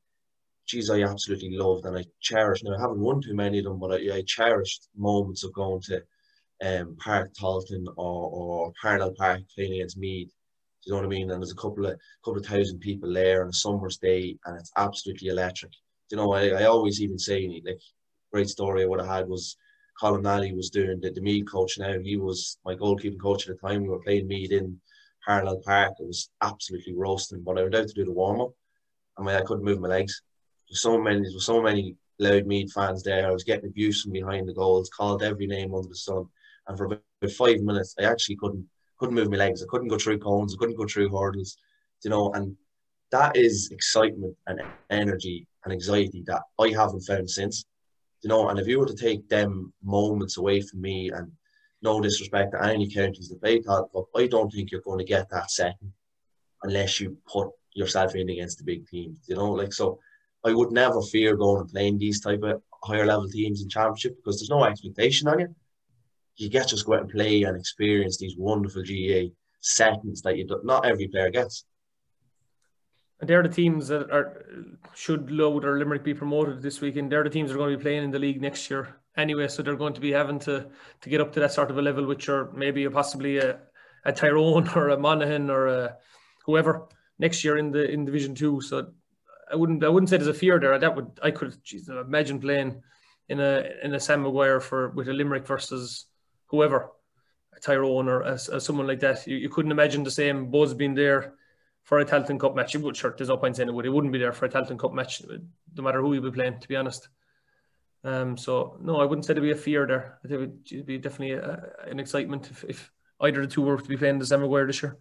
geez, I absolutely loved and I cherished. Now, I haven't won too many of them, but I cherished moments of going to Park Talton or Parnell Park playing against Mead. Do you know what I mean? And there's a couple of thousand people there on a summer's day, and it's absolutely electric. Do you know, I always even say, like, great story I would have had was Colin Nally was doing the Mead coach now. He was my goalkeeping coach at the time. We were playing Mead in Parnell Park. It was absolutely roasting, but I went out to do the warm-up. I mean, I couldn't move my legs. So many Loud Mead fans there. I was getting abuse from behind the goals, called every name under the sun. And for about 5 minutes, I actually couldn't move my legs. I couldn't go through cones. I couldn't go through hurdles, you know. And that is excitement and energy and anxiety that I haven't found since, you know. And if you were to take them moments away from me and no disrespect to any counties that play Connacht Cup, I don't think you're going to get that second unless you put yourself in against the big teams. You know, like, so I would never fear going and playing these type of higher level teams in Championship because there's no expectation on you. You get to just go out and play and experience these wonderful GAA seconds that you do, not every player gets. And they're the teams that are, should Louth or Limerick be promoted this weekend, they're the teams that are going to be playing in the league next year anyway, so they're going to be having to get up to that sort of a level, which are maybe possibly a Tyrone or a Monaghan or a whoever next year in Division 2. So I wouldn't say there's a fear there. I could imagine playing in a Sam Maguire with a Limerick versus whoever, a Tyrone or a someone like that. You couldn't imagine the same buzz being there for a Talton Cup match. It would, sure, there's no point saying it would. It wouldn't be there for a Talton Cup match, no matter who you'd be playing, to be honest. So no, I wouldn't say there'd be a fear there. I think it'd be definitely an excitement if either of the two were to be playing the Sam Maguire this year.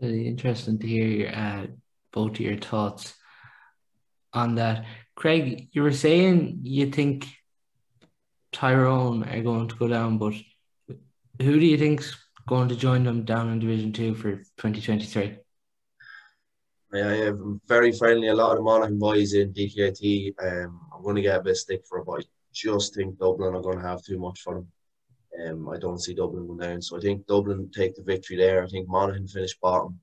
Really interesting to hear both of your thoughts on that. Craig, you were saying you think Tyrone are going to go down, but who do you think's going to join them down in Division 2 for 2023? Yeah, I'm very friendly. A lot of the Monaghan boys in DKT, I'm going to get a bit of stick for it, but I just think Dublin are going to have too much for them. I don't see Dublin going down, so I think Dublin take the victory there. I think Monaghan finish bottom,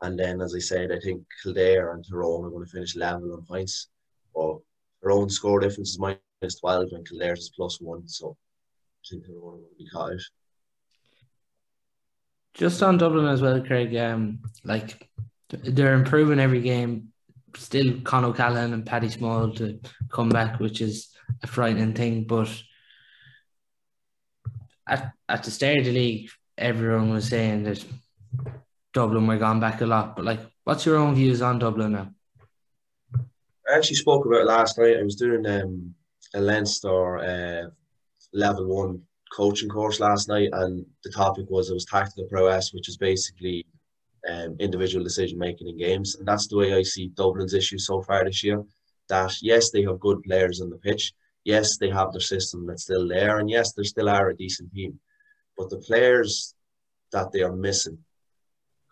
and then, as I said, I think Kildare and Tyrone are going to finish level on points. Well, Tyrone score difference is -12 and Kildare is +1, so I think Tyrone are going to be caught out. Just on Dublin as well, Craig, like, they're improving every game. Still Conor Callan and Paddy Small to come back, which is a frightening thing, but at the start of the league, everyone was saying that Dublin were gone back a lot, but, like, what's your own views on Dublin now? I actually spoke about it last night. I was doing a Leinster level 1 coaching course last night, and the topic was tactical prowess, which is basically individual decision making in games, and that's the way I see Dublin's issues so far this year. That yes, they have good players on the pitch, yes, they have their system that's still there, and yes, they still are a decent team, but the players that they are missing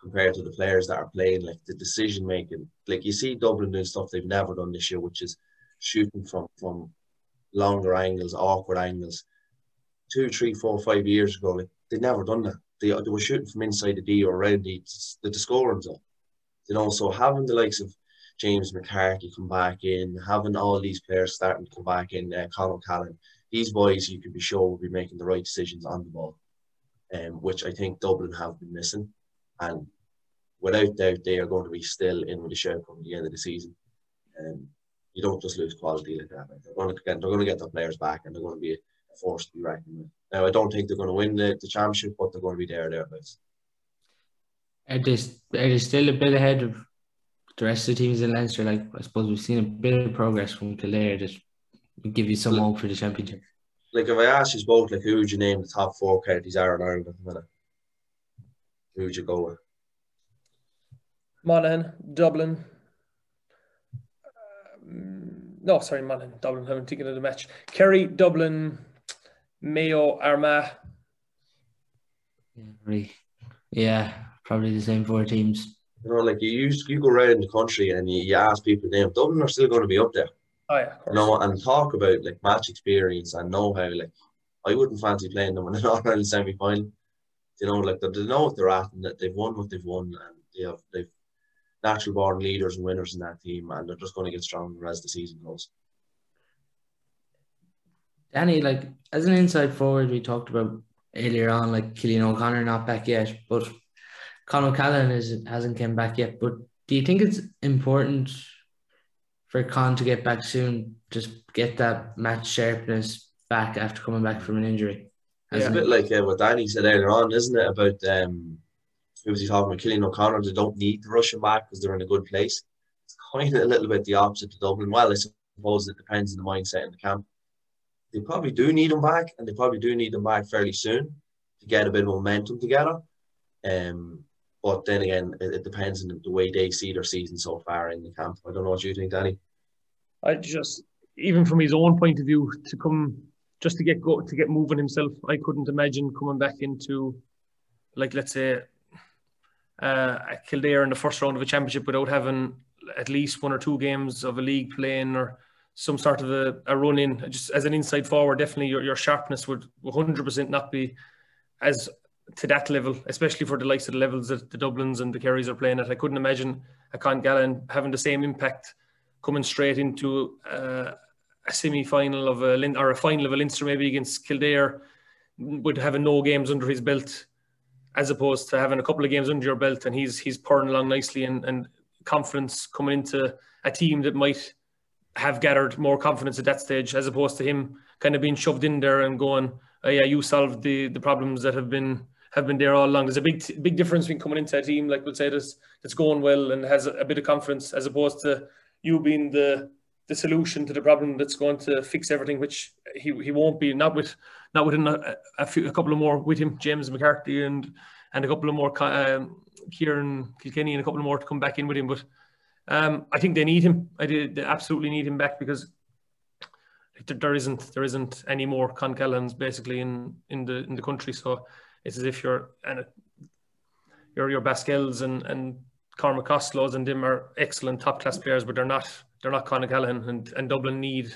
compared to the players that are playing, like the decision making, like you see Dublin doing stuff they've never done this year, which is shooting from longer angles, awkward angles. 2, 3, 4, 5 years ago, like, they'd never done that. They were shooting from inside the D or around the scoring's up. You know, so having the likes of James McCarthy come back in, having all these players starting to come back in, Conor Callan, these boys you can be sure will be making the right decisions on the ball, which I think Dublin have been missing. And without doubt, they are going to be still in with the show come the end of the season. You don't just lose quality like that. Like, they're going to get their players back, and they're going to be forced to be reckoned with. Now, I don't think they're going to win the championship, but they're going to be thereabouts. Are they still a bit ahead of the rest of the teams in Leinster? Like, I suppose we've seen a bit of progress from Kildare that would give you some hope for the championship. Like, if I asked you both, like, who would you name the top 4 counties are in Ireland at the minute? Who would you go with? Monaghan, Dublin. No, sorry, Monaghan, Dublin. I'm thinking of the match. Kerry, Dublin, Mayo, Armagh. Yeah, probably the same 4 teams. You know, like, you go around the country and you ask people to name, Dublin are still going to be up there. Oh yeah, of course. You know, and talk about, like, match experience and know-how. Like, I wouldn't fancy playing them in an All-Ireland semi-final. You know, like, they know what they're at and that they've won what they've won, and they've natural-born leaders and winners in that team, and they're just going to get stronger as the season goes. Danny, like, as an inside forward, we talked about earlier on, like, Cillian O'Connor not back yet, but Conor Callan hasn't come back yet. But do you think it's important for Con to get back soon, just get that match sharpness back after coming back from an injury? It's a bit like what Danny said earlier on, isn't it, about who was he talking about, Cillian O'Connor? They don't need to rush him back because they're in a good place. It's kind of a little bit the opposite to Dublin. Well, I suppose it depends on the mindset in the camp. They probably do need him back, and they probably do need him back fairly soon to get a bit of momentum together. But then again, it depends on the way they see their season so far in the camp. I don't know what you think, Danny. Even from his own point of view, to come just to get moving himself. I couldn't imagine coming back into, like, let's say, Kildare in the first round of a championship without having at least one or two games of a league playing or some sort of a run in. Just as an inside forward, definitely your sharpness would 100% not be as to that level, especially for the likes of the levels that the Dublins and the Kerrys are playing at. I couldn't imagine a Conor Callan having the same impact coming straight into a semi-final of a final of a Leinster, maybe against Kildare, with having no games under his belt, as opposed to having a couple of games under your belt and he's pouring along nicely and confidence coming into a team that might have gathered more confidence at that stage, as opposed to him kind of being shoved in there and going, oh yeah, you solved the problems that have been there all along. There's a big difference between coming into a team, like we'll say, that's going well and has a bit of confidence, as opposed to you being the solution to the problem that's going to fix everything, which he won't be, not within a couple of more with him, James McCarthy and a couple of more, Kieran Kilkenny and a couple of more to come back in with him. But I think they need him. They absolutely need him back, because there isn't any more Conor Callans basically in the country. So it's as if your Baskells and Cormac Costellows and them are excellent top class players, but they're not Conor Callan, and Dublin need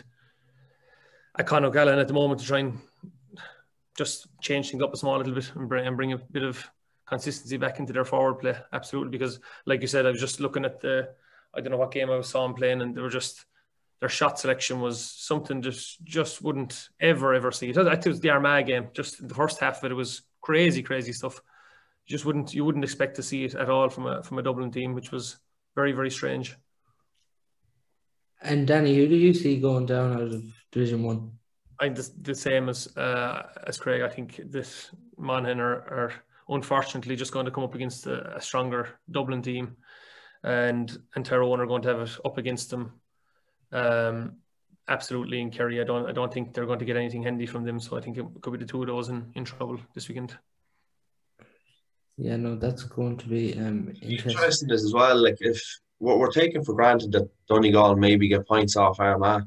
a Conor Callan at the moment to try and just change things up a small little bit and bring a bit of consistency back into their forward play. Absolutely, because like you said, I was just looking at I don't know what game I saw them playing, and they were just, their shot selection was something just wouldn't ever see. It was the Armagh game, just the first half of it was crazy stuff. You wouldn't expect to see it at all from a Dublin team, which was very, very strange. And Danny, who do you see going down out of Division 1? I'm the same as Craig. I think this Monaghan are unfortunately just going to come up against a stronger Dublin team, and Tyrone are going to have it up against them, absolutely. And Kerry, I don't think they're going to get anything handy from them. So I think it could be the two of those in trouble this weekend. Yeah, no, that's going to be interesting as well. Like, if what we're taking for granted that Donegal maybe get points off Armagh,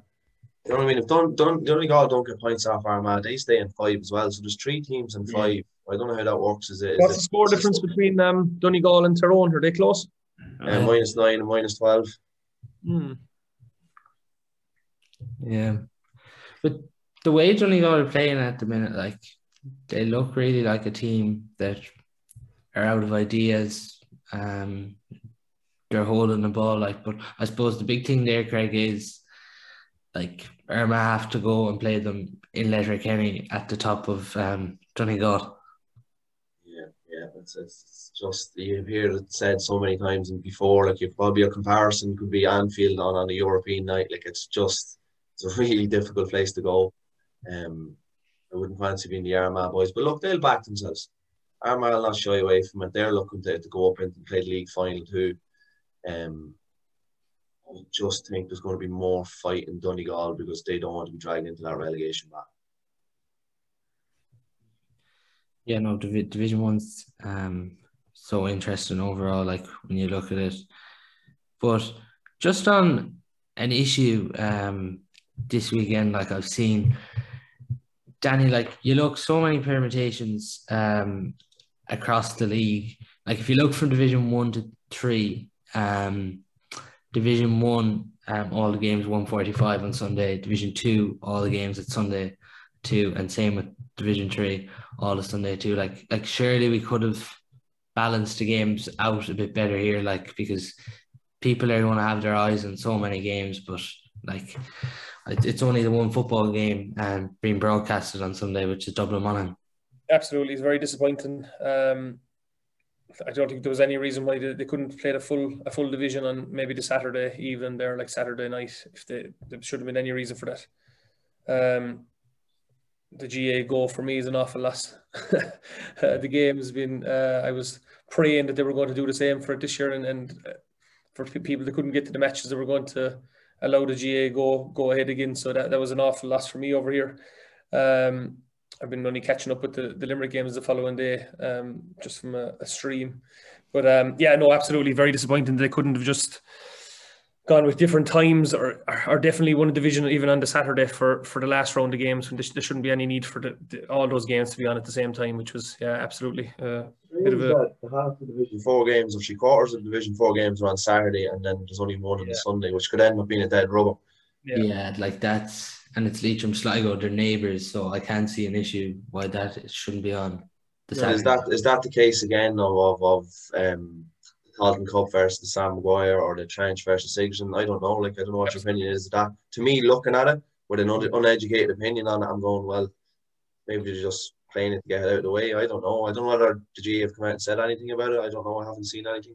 you know what I mean? If Donegal don't get points off Armagh, they stay in 5 as well. So there's 3 teams in 5. I don't know how that works. What's the score difference between Donegal and Tyrone? Are they close? -9 and -12. Mm. Yeah, but the way Donegal are playing at the minute, like, they look really like a team that are out of ideas. They're holding the ball, like, but I suppose the big thing there, Craig, is like Irma have to go and play them in Letterkenny at the top of Donegal. Yeah, it's just, you hear it said so many times and before, like, you probably a comparison could be Anfield on a European night. Like, it's a really difficult place to go. I wouldn't fancy being the Armagh boys, but look, they'll back themselves. Armagh will not shy away from it. They're looking to go up and play the league final too. I just think there's going to be more fight in Donegal, because they don't want to be dragged into that relegation battle. Yeah, no, Division 1's so interesting overall, like, when you look at it. But just on an issue this weekend, like, I've seen, Danny, like, you look so many permutations across the league. Like, if you look from Division 1 to 3, Division 1, all the games 1:45 on Sunday. Division 2, all the games at Sunday 2, and same with Division 3, all of Sunday 2. Like surely we could have balanced the games out a bit better here, like, because people are going to have their eyes on so many games, but, like, it's only the one football game being broadcasted on Sunday, which is Dublin Monaghan. Absolutely, it's very disappointing. I don't think there was any reason why they couldn't play a full division on maybe the Saturday evening there, like Saturday night. If there should have been any reason for that. The GA goal for me is an awful loss. The game has been. I was praying that they were going to do the same for it this year, and for people that couldn't get to the matches, they were going to allow the GA go ahead again. So that was an awful loss for me over here. I've been only catching up with the Limerick games the following day, just from a stream. But yeah, no, absolutely very disappointing. They couldn't have just gone with different times, or definitely won a division even on the Saturday for the last round of games, when there shouldn't be any need for all those games to be on at the same time, which was, yeah, absolutely bit of a... Half the division, 4 games, or three-quarters of the division, 4 games are on Saturday, and then there's only one on the Sunday, which could end up being a dead rubber. Yeah, yeah, like that's... And it's Leitrim, Sligo, they're neighbours, so I can't see an issue why that shouldn't be on the Saturday. Is that the case again of Halton Cup versus the Sam Maguire, or the Trench versus Sigerson? I don't know. Like, I don't know what your opinion is of that. To me, looking at it with an uneducated opinion on it, I'm going, well, maybe they're just playing it to get it out of the way. I don't know. I don't know whether the GA have come out and said anything about it. I don't know. I haven't seen anything.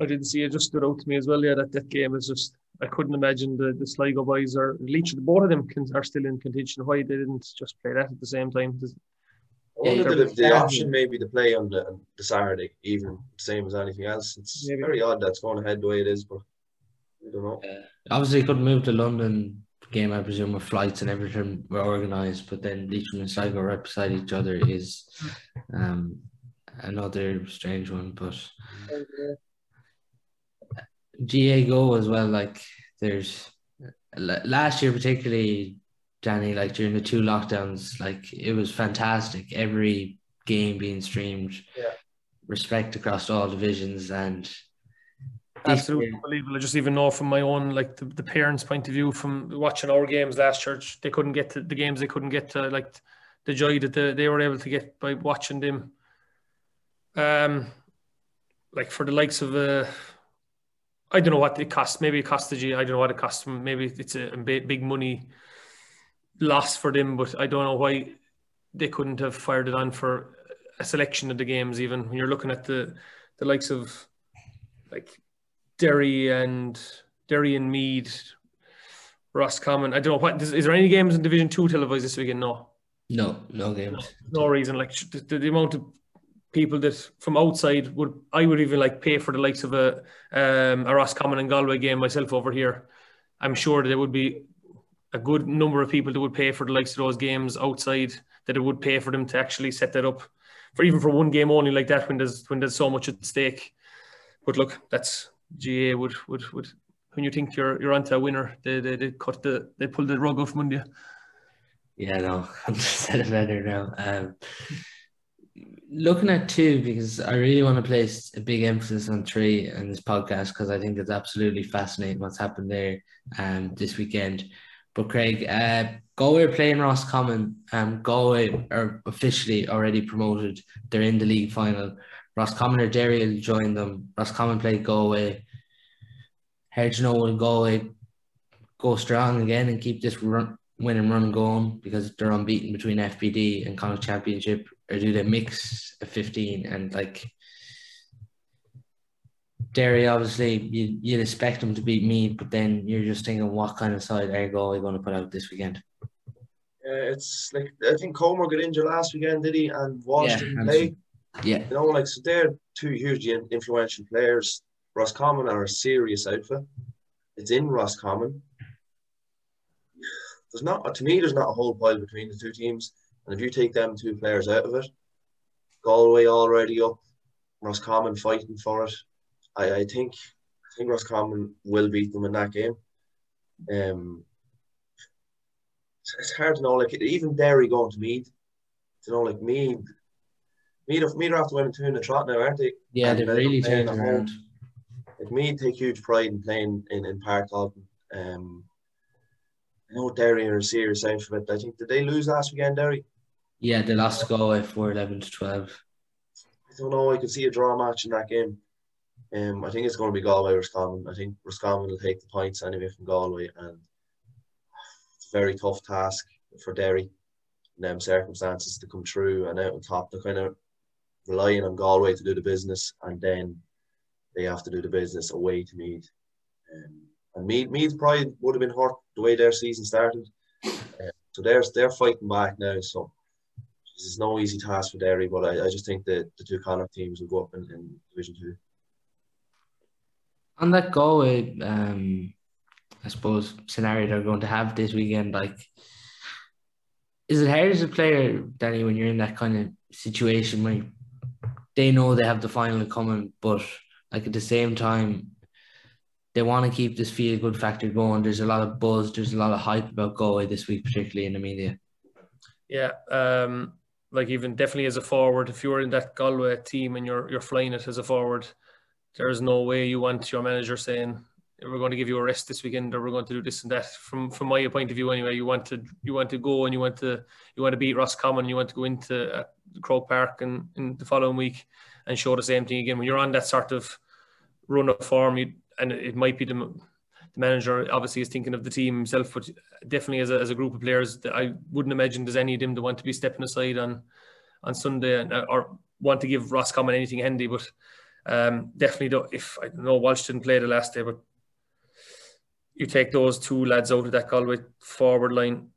I didn't see it. Just stood out to me as well. Yeah, that game is just. I couldn't imagine the Sligo boys or Leitrim. Both of them are still in contention. Why they didn't just play that at the same time? I wonder if the option maybe to play on the Saturday evening, same as anything else. It's maybe very odd that's going ahead the way it is, but I don't know. Obviously, you could move to London. Game, I presume, with flights and everything were organised, but then Leitrim and Sligo right beside each other is another strange one. But GA Go as well, like, there's... Last year particularly... Danny, like during the 2 lockdowns, like it was fantastic. Every game being streamed, respect across all divisions, and absolutely unbelievable. I just even know from my own, like the parents' point of view, from watching our games last year, they couldn't get to the games. They couldn't get to like the joy that they were able to get by watching them. Like for the likes of I don't know what it cost. Maybe it cost the G. I don't know what it cost them. Maybe it's a big money loss for them, but I don't know why they couldn't have fired it on for a selection of the games. Even when you're looking at the likes of like Derry and Mead, Roscommon. I don't know what is there any games in Division 2 televised this weekend? No games. No reason. Like the amount of people that from outside I would even like pay for the likes of a Roscommon and Galway game myself over here. I'm sure there would be a good number of people that would pay for the likes of those games outside, that it would pay for them to actually set that up for one game only like that, when there's so much at stake. But look, that's GA would when you think you're onto a winner, they pull the rug off from under you. Yeah, no, I'm just said it better now. Looking at 2, because I really want to place a big emphasis on 3 in this podcast, because I think it's absolutely fascinating what's happened there this weekend. But Craig, Galway are playing Roscommon. Galway are officially already promoted. They're in the league final. Roscommon or Derry will join them. Roscommon play Galway. Hergenow will go strong again and keep this win and run going, because they're unbeaten between FPD and Connacht Championship. Or do they mix a 15 and like... Derry, obviously, you'd expect them to beat Mead, but then you're just thinking, what kind of side are Galway going to put out this weekend? It's like, I think Comer got injured last weekend, did he? And Walsh didn't play. Yeah. You know, like, so they're 2 hugely influential players. Roscommon are a serious outfit. It's in Roscommon. To me, there's not a whole pile between the 2 teams. And if you take them 2 players out of it, Galway already up, Roscommon fighting for it. I think Roscommon will beat them in that game. It's hard to know. Like, even Derry going to Mead, you know, like Mead are after winning 2 in the trot now, aren't they? Yeah, they're really taking it around. Like, Mead take huge pride in playing in Park Alton. I know Derry are a serious outfit. I think, did they lose last weekend, Derry? Yeah, they lost to Galway 4-11 to 12. I don't know. I could see a draw match in that game. I think it's going to be Galway-Roscommon. I think Roscommon will take the points anyway from Galway, and it's a very tough task for Derry in them circumstances to come through and out on top. They're kind of relying on Galway to do the business, and then they have to do the business away to Mead. And Mead's pride would have been hurt the way their season started. So they're fighting back now, so it's no easy task for Derry, but I just think that the 2 Connacht teams will go up in Division 2. On that Galway, I suppose, scenario they're going to have this weekend, like, is it hard as a player, Danny, when you're in that kind of situation where they know they have the final coming, but, like, at the same time, they want to keep this feel-good factor going. There's a lot of buzz. There's a lot of hype about Galway this week, particularly in the media. Yeah, like even definitely as a forward, if you're in that Galway team and you're flying it as a forward, there's no way you want your manager saying, we're going to give you a rest this weekend, or we're going to do this and that. From my point of view, anyway, you want to go, and you want to beat Roscommon, and you want to go into Croke Park in the following week and show the same thing again. When you're on that sort of run of form, and it might be the manager obviously is thinking of the team himself, but definitely as a group of players, I wouldn't imagine there's any of them that want to be stepping aside on Sunday or want to give Roscommon anything handy. But definitely, if I know Walsh didn't play the last day, but you take those two lads out of that Galway forward line,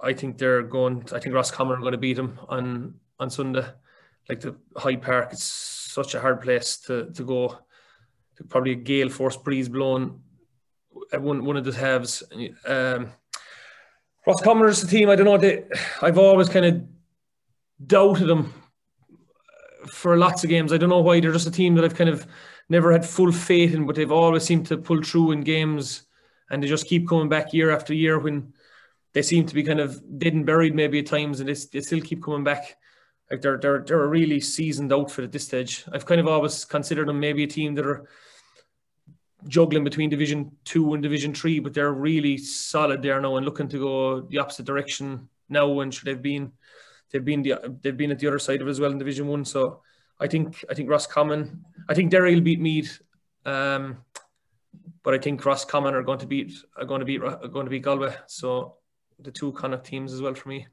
I think Roscommon are going to beat them on Sunday. Like the Hyde Park, it's such a hard place to go. Probably a gale force breeze blowing at one of the halves. Roscommon is the team, I don't know, I've always kind of doubted them for lots of games. I don't know why, they're just a team that I've kind of never had full faith in, but they've always seemed to pull through in games, and they just keep coming back year after year when they seem to be kind of dead and buried maybe at times, and they still keep coming back. Like they're a really seasoned outfit at this stage. I've kind of always considered them maybe a team that are juggling between Division 2 and Division 3, but they're really solid there now and looking to go the opposite direction now, and they've been at the other side of it as well in Division 1. So I think Roscommon, I think Derry will beat Mead, but I think Roscommon are going to beat Galway. So the two Connacht teams as well for me.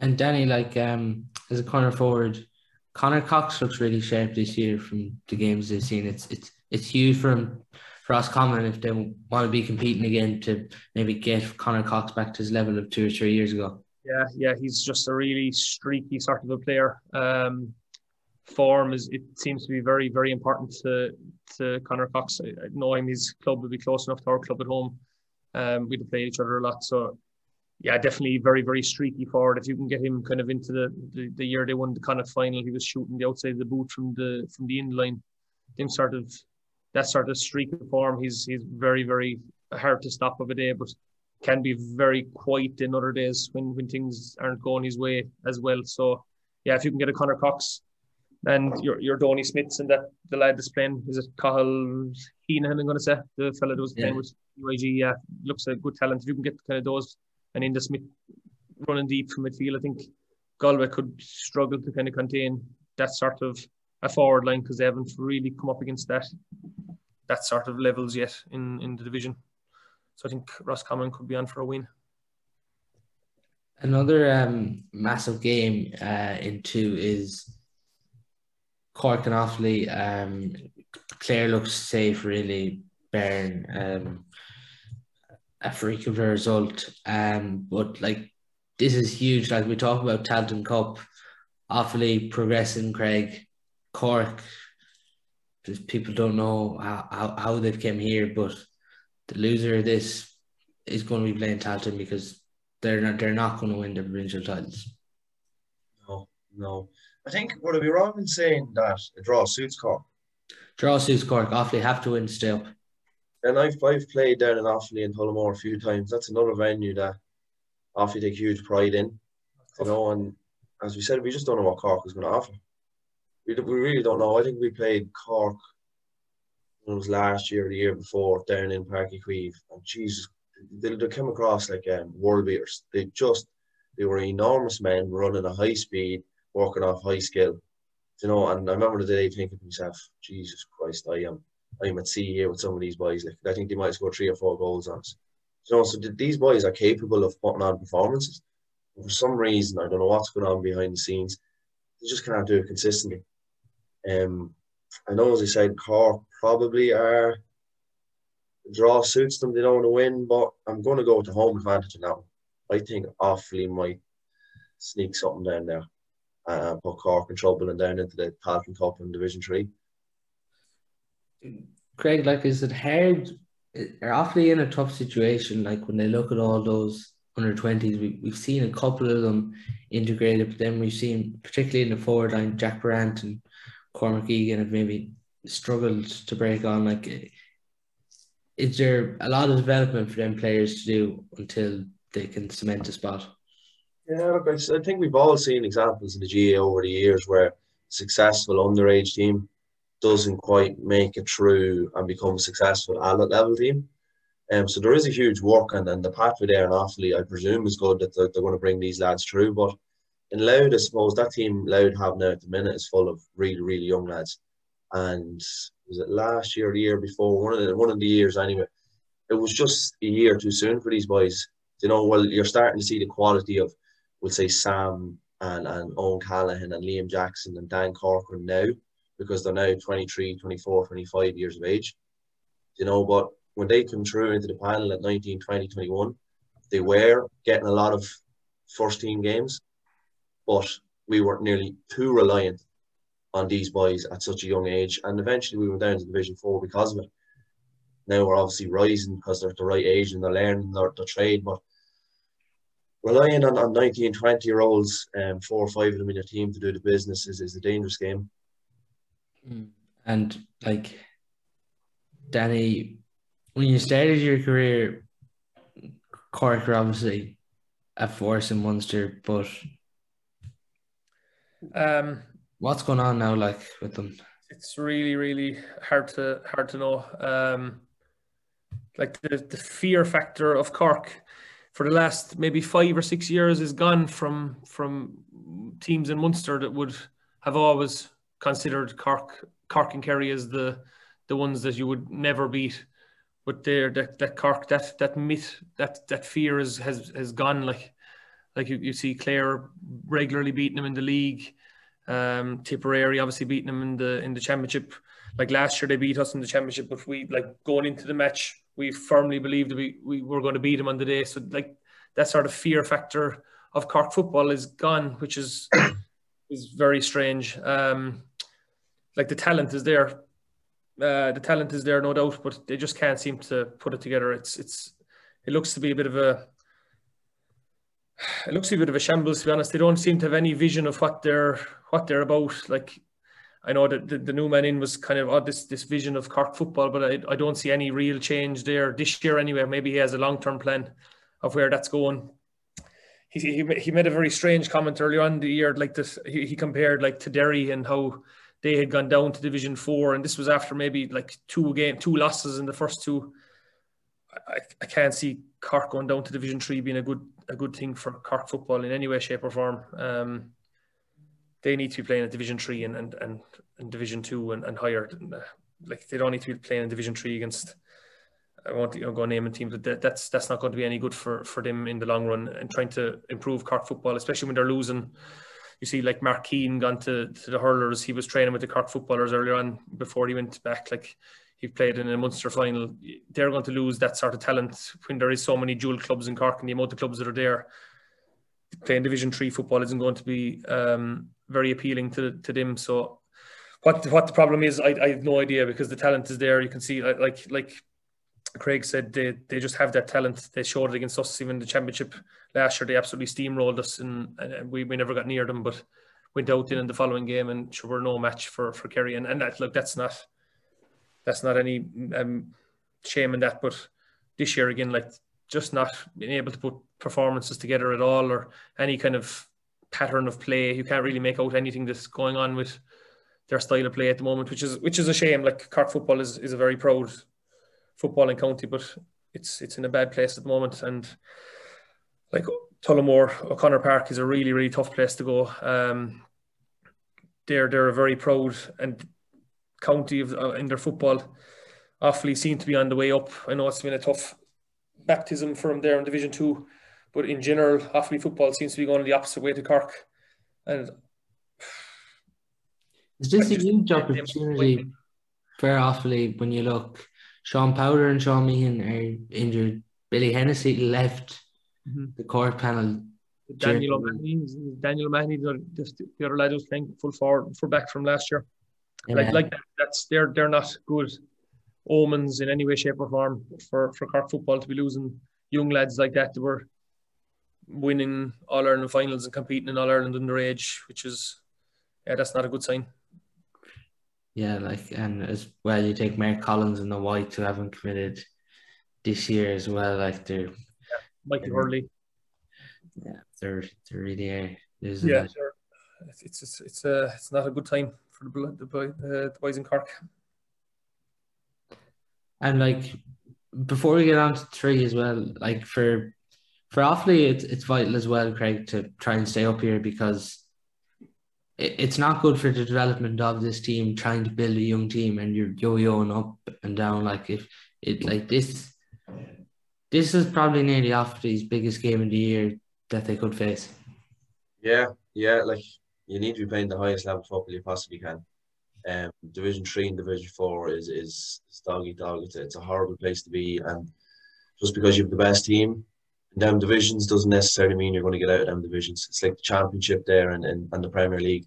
And Danny, like as a corner forward, Connor Cox looks really sharp this year from the games they've seen. It's huge for him, for Roscommon, if they want to be competing again, to maybe get Connor Cox back to his level of 2 or 3 years ago. Yeah, he's just a really streaky sort of a player. Form seems to be very, very important to Connor Cox. I know him, his club will be close enough to our club at home. We'd play each other a lot, so. Yeah, definitely very, very streaky forward. If you can get him kind of into the year they won the Connacht final, he was shooting the outside of the boot from the end line. That sort of streak of form, he's very, very hard to stop of a day, but can be very quiet in other days when things aren't going his way as well. So yeah, if you can get a Connor Cox and your Donny Smiths and that the lad that's playing, is it Cahill Heenan, I'm gonna say, the fella that was playing with UIG, yeah, looks like good talent. If you can get kind of those, and in the Smith running deep from midfield, I think Galway could struggle to kind of contain that sort of a forward line, because they haven't really come up against that sort of levels yet in the division. So I think Roscommon could be on for a win. Another massive game in two is Cork and Offaly. Clare looks safe, really. Byrne, a freak of a result, but like this is huge. Like we talk about Talton Cup, Offaly progressing, Craig, Cork, just people don't know how they've came here, but the loser of this is going to be playing Talton, because they're not going to win the provincial titles. No, I think, would I be wrong in saying that a draw suits Cork? Draw suits Cork. Offaly have to win still. And I've played down in Offaly and Tullamore a few times. That's another venue that Offaly take huge pride in, you know. And as we said, we just don't know what Cork is going to offer. We really don't know. I think we played Cork, it was last year or the year before, down in Parky Queeve. And Jesus, they came across like world beaters. They were enormous men running at high speed, working off high skill, you know. And I remember the day thinking to myself, Jesus Christ, I'm at sea here with some of these boys. Like, I think they might score 3 or 4 goals on us. You know, so these boys are capable of putting on performances. And for some reason, I don't know what's going on behind the scenes, they just can't do it consistently. I know, as I said, Cork probably are, draw suits them, they don't want to win, but I'm going to go with the home advantage now. I think Offaly might sneak something down there and put Cork in trouble and down into the Talton Cup in Division 3. Craig, like, is it hard? They're awfully in a tough situation. Like, when they look at all those under-20s, we've seen a couple of them integrated, but then we've seen, particularly in the forward line, Jack Brandt and Cormac Egan have maybe struggled to break on. Like, is there a lot of development for them players to do until they can cement a spot? Yeah, look, I think we've all seen examples in the GAA over the years where a successful underage team doesn't quite make it through and become a successful adult level team. So there is a huge work, and the pathway there in Offaly, I presume, is good that they're going to bring these lads through. But in Louth, I suppose that team Louth have now at the minute is full of really, really young lads. And was it last year or the year before? One of the years anyway. It was just a year too soon for these boys. You know, well, you're starting to see the quality of, we'll say, Sam and Owen Callahan and Liam Jackson and Dan Corcoran now, because they're now 23, 24, 25 years of age. You know, but when they come through into the panel at 19, 20, 21, they were getting a lot of first-team games, but we were nearly too reliant on these boys at such a young age, and eventually we were down to Division 4 because of it. Now we're obviously rising because they're at the right age and they're learning their trade, but relying on 19, 20-year-olds, 4 or 5 of them in your team to do the business is a dangerous game. And, like, Danny, when you started your career, Cork were obviously a force in Munster, but what's going on now, like, with them? It's really, really hard to know. Like, the fear factor of Cork for the last maybe 5 or 6 years is gone from teams in Munster that would have always considered Cork and Kerry as the ones that you would never beat. But there, that Cork, that myth, that fear has gone. Like you see Clare regularly beating them in the league. Tipperary obviously beating them in the championship. Like last year, they beat us in the championship. But we, like, going into the match, we firmly believed that we were going to beat them on the day. So like that sort of fear factor of Cork football is gone, which is very strange. Like the talent is there. The talent is there, no doubt, but they just can't seem to put it together. It looks to be a bit of a shambles, to be honest. They don't seem to have any vision of what they're about. Like, I know that the new man in was kind of this vision of Cork football, but I don't see any real change there this year anyway. Maybe he has a long-term plan of where that's going. He made a very strange comment earlier on in the year, like this. He compared, like, to Derry and how they had gone down to Division 4, and this was after maybe like two losses in the first two. I can't see Cork going down to Division 3 being a good thing for Cork football in any way, shape or form. They need to be playing at Division 3 and Division 2 and higher. Like, they don't need to be playing in Division 3 against, I won't go naming teams, but that's not going to be any good for them in the long run. And trying to improve Cork football, especially when they're losing. You see, like, Mark Keane gone to the hurlers. He was training with the Cork footballers earlier on before he went back. Like, he played in a Munster final. They're going to lose that sort of talent when there is so many dual clubs in Cork and the amount of clubs that are there. Playing Division 3 football isn't going to be very appealing to them. So what the problem is, I have no idea, because the talent is there. You can see, like Craig said, they just have that talent. They showed it against us even in the championship last year. They absolutely steamrolled us, and we never got near them, but went out in the following game, and sure, we're no match for Kerry. And that, look, that's not any shame in that, but this year again, like, just not being able to put performances together at all, or any kind of pattern of play. You can't really make out anything that's going on with their style of play at the moment, which is a shame. Like, Cork football is a very proud footballing county, but it's in a bad place at the moment. And like Tullamore, O'Connor Park is a really, really tough place to go. They're a very proud and county in their football. Offaly seem to be on the way up. I know it's been a tough baptism for them there in Division 2, but in general, Offaly football seems to be going the opposite way to Cork. And is this a huge opportunity for Offaly when you look? Sean Powder and Sean Meehan are injured. Billy Hennessy left the Cork panel. Daniel O'Mahony, the other lad was playing full back from last year. Yeah. Like that's they're not good omens in any way, shape or form for Cork football to be losing young lads like that that were winning All-Ireland finals and competing in All-Ireland underage, which is, yeah, that's not a good sign. Yeah, like, and as well, you take Mark Collins and the Whites, who haven't committed this year as well. Like they're Michael Hurley. Yeah, they're really are. Yeah, sure. It's not a good time for the boys in Cork. And like before we get on to three as well, like for Offaly, it's vital as well, Craig, to try and stay up here, because it's not good for the development of this team trying to build a young team and you're yo-yoing up and down. Like if it like this is probably nearly Offaly's biggest game of the year that they could face. Yeah, like you need to be playing the highest level football you possibly can. Division 3 and Division 4 is dog-eat-dog. It's a horrible place to be, and just because you have the best team in them divisions doesn't necessarily mean you're going to get out of them divisions. It's like the Championship there and the Premier League.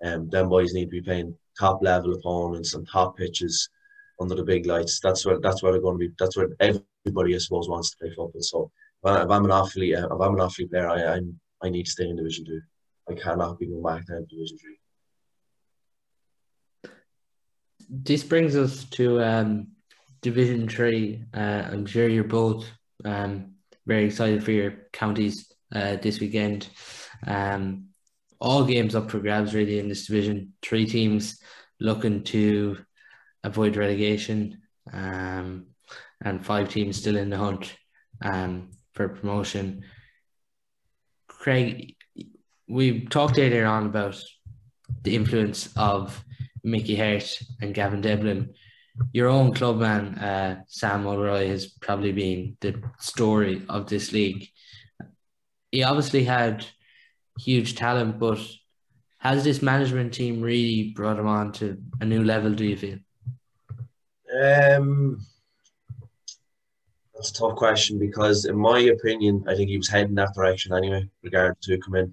Them boys need to be playing top-level opponents and top pitches under the big lights. That's where they're going to be. That's where everybody, I suppose, wants to play football. So if I'm an Offaly player, I need to stay in Division 2. I cannot be going back down to Division 3. This brings us to Division 3. I'm sure you're both very excited for your counties this weekend. All games up for grabs really in this division. 3 teams looking to avoid relegation, and 5 teams still in the hunt for promotion. Craig, we talked earlier on about the influence of Mickey Hart and Gavin Devlin. Your own club man, Sam Mulroy, has probably been the story of this league. He obviously had huge talent, but has this management team really brought him on to a new level, do you feel? That's a tough question, because in my opinion, I think he was heading that direction anyway, regardless to come in.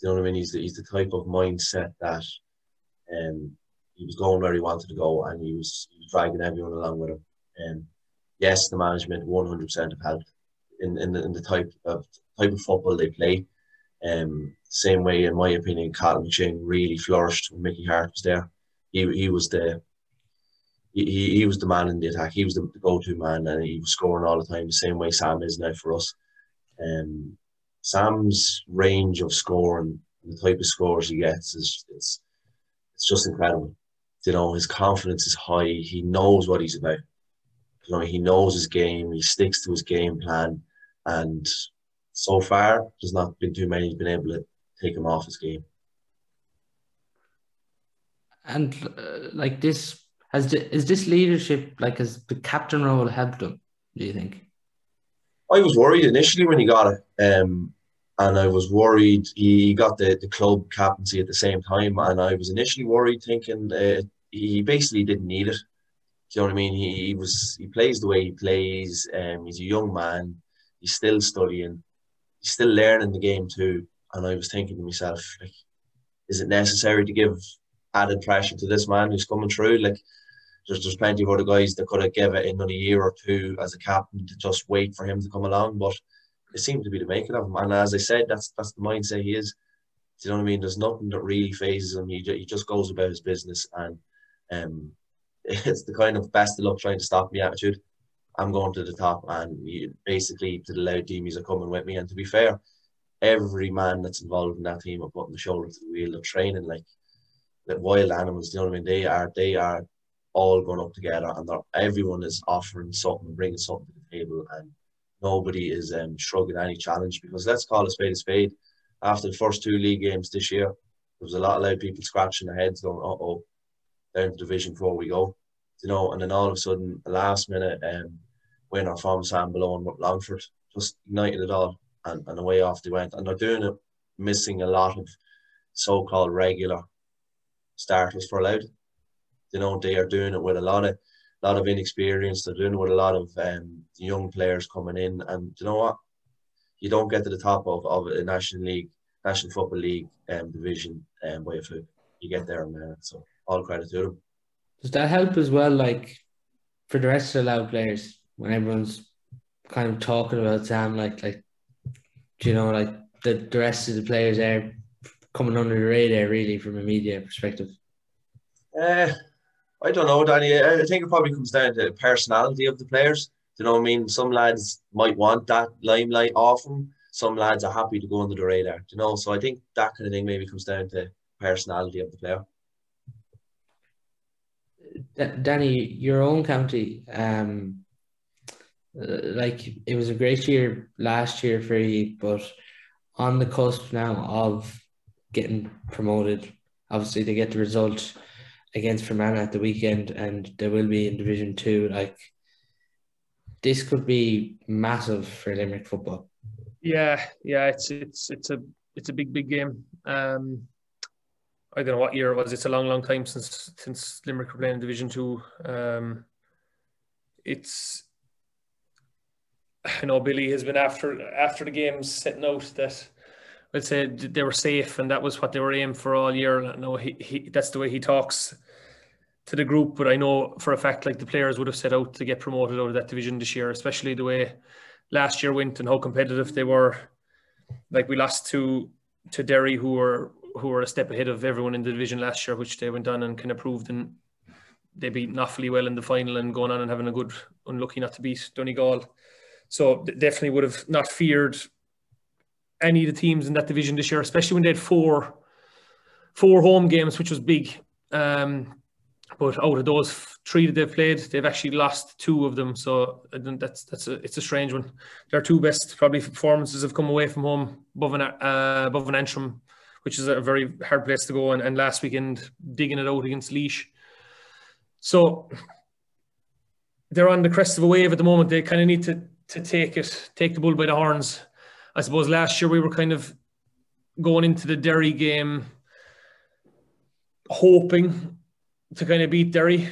You know what I mean? He's the type of mindset that he was going where he wanted to go, and he was dragging everyone along with him. And yes, the management 100% have helped in the type of football they play. Same way, in my opinion, Colin McShane really flourished when Mickey Hart was there. He was the man in the attack. He was the go-to man, and he was scoring all the time, the same way Sam is now for us. Sam's range of scoring and the type of scores he gets is just incredible. You know, his confidence is high. He knows what he's about. You know, he knows his game. He sticks to his game plan, and so far, there's not been too many who've been able to take him off his game. And like this. Is this leadership, like, has the captain role helped him, do you think? I was worried initially when he got it. And I was worried he got the club captaincy at the same time. And I was initially worried, thinking he basically didn't need it. Do you know what I mean? He plays the way he plays. He's a young man. He's still studying. He's still learning the game too. And I was thinking to myself, like, is it necessary to give added pressure to this man who's coming through? Like, there's plenty of other guys that could have given it another year or two as a captain to just wait for him to come along, but it seemed to be the making of him. And as I said, that's the mindset he is. Do you know what I mean? There's nothing that really phases him. He just goes about his business, and it's the kind of best of luck trying to stop me attitude. I'm going to the top, and basically to the Loud teamies are coming with me. And to be fair, every man that's involved in that team are putting the shoulder to the wheel of training, like that wild animals. Do you know what I mean? They are all going up together, and everyone is offering something, bringing something to the table, and nobody is shrugging any challenge, because let's call a spade a spade. After the first 2 league games this year, there was a lot of loud people scratching their heads going, uh-oh, down to Division 4 we go. You know, and then all of a sudden, the last minute winner from Sam Malone with Longford just ignited it all, and away off they went. And they're doing it, missing a lot of so-called regular starters for Loud. You know, they are doing it with a lot of inexperience. They're doing it with a lot of young players coming in, and you know what, you don't get to the top of a National Football League division by a fluke. You get there and there, so all credit to them. Does that help as well, like, for the rest of the Loud players, when everyone's kind of talking about Sam, like do you know, like the rest of the players there coming under the radar, really, from a media perspective? I don't know, Danny. I think it probably comes down to the personality of the players. you know what I mean? Some lads might want that limelight off them. Some lads are happy to go under the radar, you know? So I think that kind of thing maybe comes down to personality of the player. Danny, your own county, like it was a great year last year for you, but on the cusp now of getting promoted. Obviously they get the result against Fermanagh at the weekend and they will be in Division 2. Like, this could be massive for Limerick football. Yeah, it's a big game. I don't know what year it was. It's a long time since Limerick were playing in Division 2. I know Billy has been after the games setting out that I'd say they were safe and that was what they were aiming for all year. I know he that's the way he talks to the group, but I know for a fact like the players would have set out to get promoted out of that division this year, especially the way last year went and how competitive they were. Like, we lost to Derry, who were a step ahead of everyone in the division last year, which they went on and kind of proved, and they beat awfully well in the final and going on and having a good, unlucky not to beat Donegal. So definitely would have not feared any of the teams in that division this year, especially when they had four home games, which was big. But out of those three that they've played, they've actually lost two of them. So it's a strange one. Their two best probably performances have come away from home above an Antrim, which is a very hard place to go. And last weekend, digging it out against Laois. So they're on the crest of a wave at the moment. They kind of need to take the bull by the horns. I suppose last year we were kind of going into the Derry game hoping to kind of beat Derry.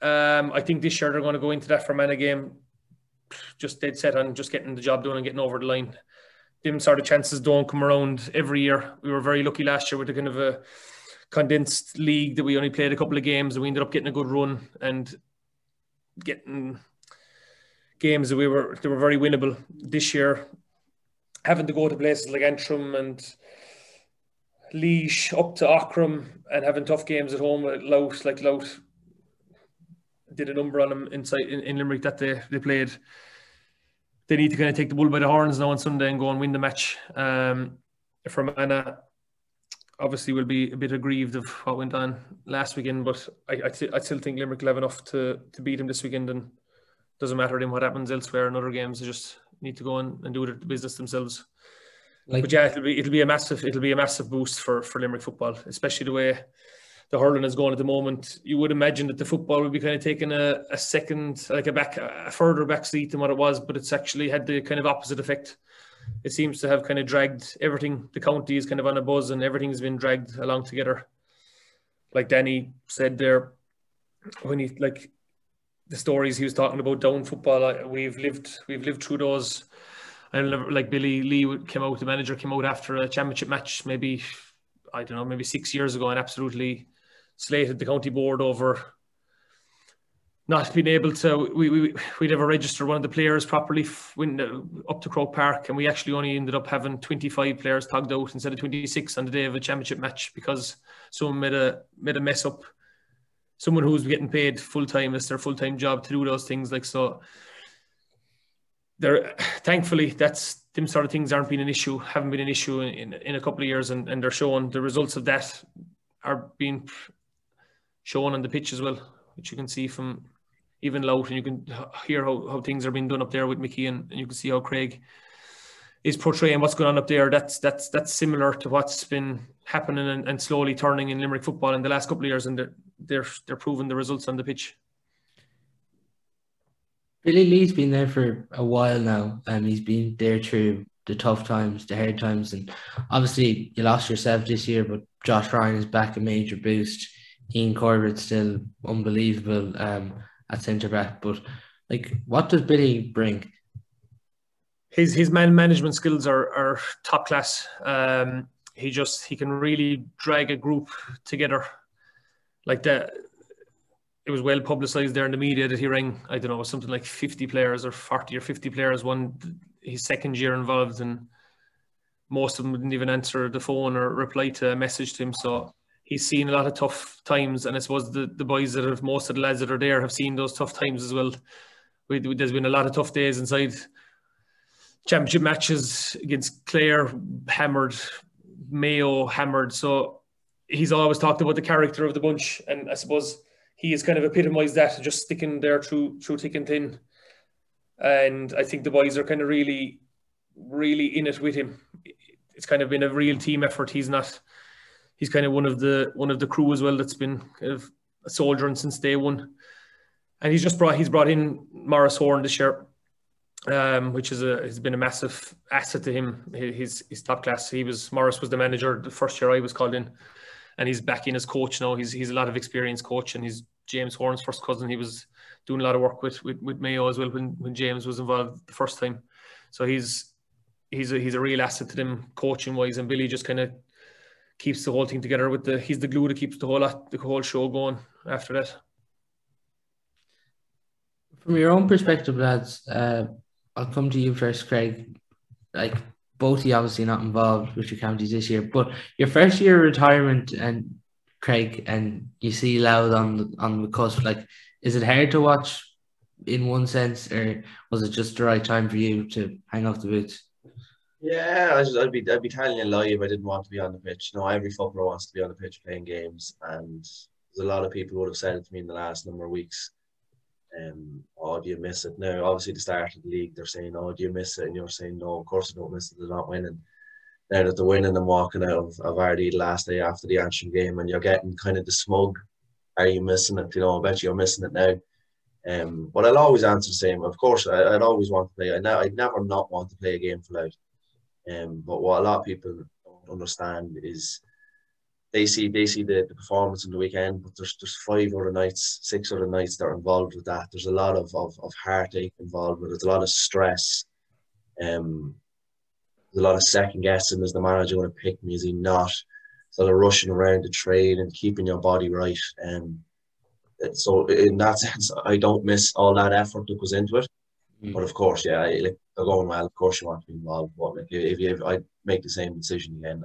I think this year they're going to go into that Fermanagh game just dead set on just getting the job done and getting over the line. Them sort of chances don't come around every year. We were very lucky last year with the kind of a condensed league that we only played a couple of games and we ended up getting a good run and getting games that they were very winnable. This year, having to go to places like Antrim and Laois, up to Ockram, and having tough games at home at Louth. Like, Louth did a number on them in Limerick that day. They played. They need to kind of take the bull by the horns now on Sunday and go and win the match. Fermanagh obviously will be a bit aggrieved of what went on last weekend, but I still think Limerick will have enough to beat him this weekend, and doesn't matter then what happens elsewhere in other games. They just need to go in and do the business themselves. Like, but yeah, it'll be a massive boost for Limerick football, especially the way the hurling is going at the moment. You would imagine that the football would be kind of taking a further back seat than what it was, but it's actually had the kind of opposite effect. It seems to have kind of dragged everything. The county is kind of on a buzz and everything's been dragged along together. Like Danny said there, when he like the stories he was talking about down football, we've lived through those. I remember, like, Billy Lee the manager came out after a championship match, maybe 6 years ago, and absolutely slated the county board over not being able to. We never registered one of the players properly up to Croke Park, and we actually only ended up having 25 players togged out instead of 26 on the day of a championship match because someone made a mess up. Someone who's getting paid full-time, it's their full-time job to do those things. Like, so thankfully, that's them sort of things haven't been an issue in a couple of years, and they're showing the results of that are being shown on the pitch as well, which you can see from even Louth, and you can hear how things are being done up there with Mickey, and you can see how Craig is portraying what's going on up there. That's similar to what's been happening and slowly turning in Limerick football in the last couple of years, and they're proving the results on the pitch. Billy Lee's been there for a while now, and he's been there through the tough times, the hard times, and obviously you lost yourself this year, but Josh Ryan is back, a major boost. Ian Corbett's still unbelievable at centre back, but like, what does Billy bring? His man management skills are top class. He can really drag a group together. Like, that, it was well publicised there in the media that he rang, I don't know, something like 50 players or 40 or 50 players won his second year involved, and most of them didn't even answer the phone or reply to a message to him. So he's seen a lot of tough times, and I suppose the boys that have, most of the lads that are there have seen those tough times as well. there's been a lot of tough days inside. Championship matches against Clare, hammered. Mayo, hammered. So he's always talked about the character of the bunch, and I suppose he has kind of epitomised that, just sticking there through thick and thin. And I think the boys are kind of really, really in it with him. It's kind of been a real team effort. He's kind of one of the crew as well that's been kind of soldiering since day one. And he's brought in Maurice Horne this year, which has been a massive asset to him. He's top class. Maurice was the manager the first year I was called in, and he's back in as coach now. He's a lot of experienced coach, and he's James Horne's first cousin. He was doing a lot of work with Mayo as well when James was involved the first time. So he's a real asset to them coaching wise, and Billy just kind of keeps the whole thing together he's the glue that keeps the whole show going after that. From your own perspective, lads, I'll come to you first, Craig. Like, both of you obviously not involved with your counties this year, but your first year of retirement, and Craig, and you see Loud on the cusp. Like, is it hard to watch in one sense, or was it just the right time for you to hang off the boots? Yeah, I'd be telling you a lie if I didn't want to be on the pitch. No, every footballer wants to be on the pitch playing games, and there's a lot of people who would have said it to me in the last number of weeks. Oh, do you miss it? Now, obviously, the start of the league, they're saying, "Oh, do you miss it?" And you're saying, "No, of course I don't miss it. They're not winning." Now that they're winning, I'm walking out of Ardy the last day after the Antrim game, and you're getting kind of the smug. Are you missing it? You know, I bet you're missing it now. But I'll always answer the same. Of course, I'd always want to play. I'd never not want to play a game for Loud. But what a lot of people don't understand is they see the performance in the weekend, but there's 5 other nights, 6 other nights that are involved with that. There's a lot of heartache involved with it. There's a lot of stress. There's a lot of second guessing. Is the manager going to pick me? Is he not? So they're rushing around the trade and keeping your body right. So in that sense, I don't miss all that effort that goes into it. But of course, yeah, like, they're going well. Of course, you want to be involved. But like, if I make the same decision again,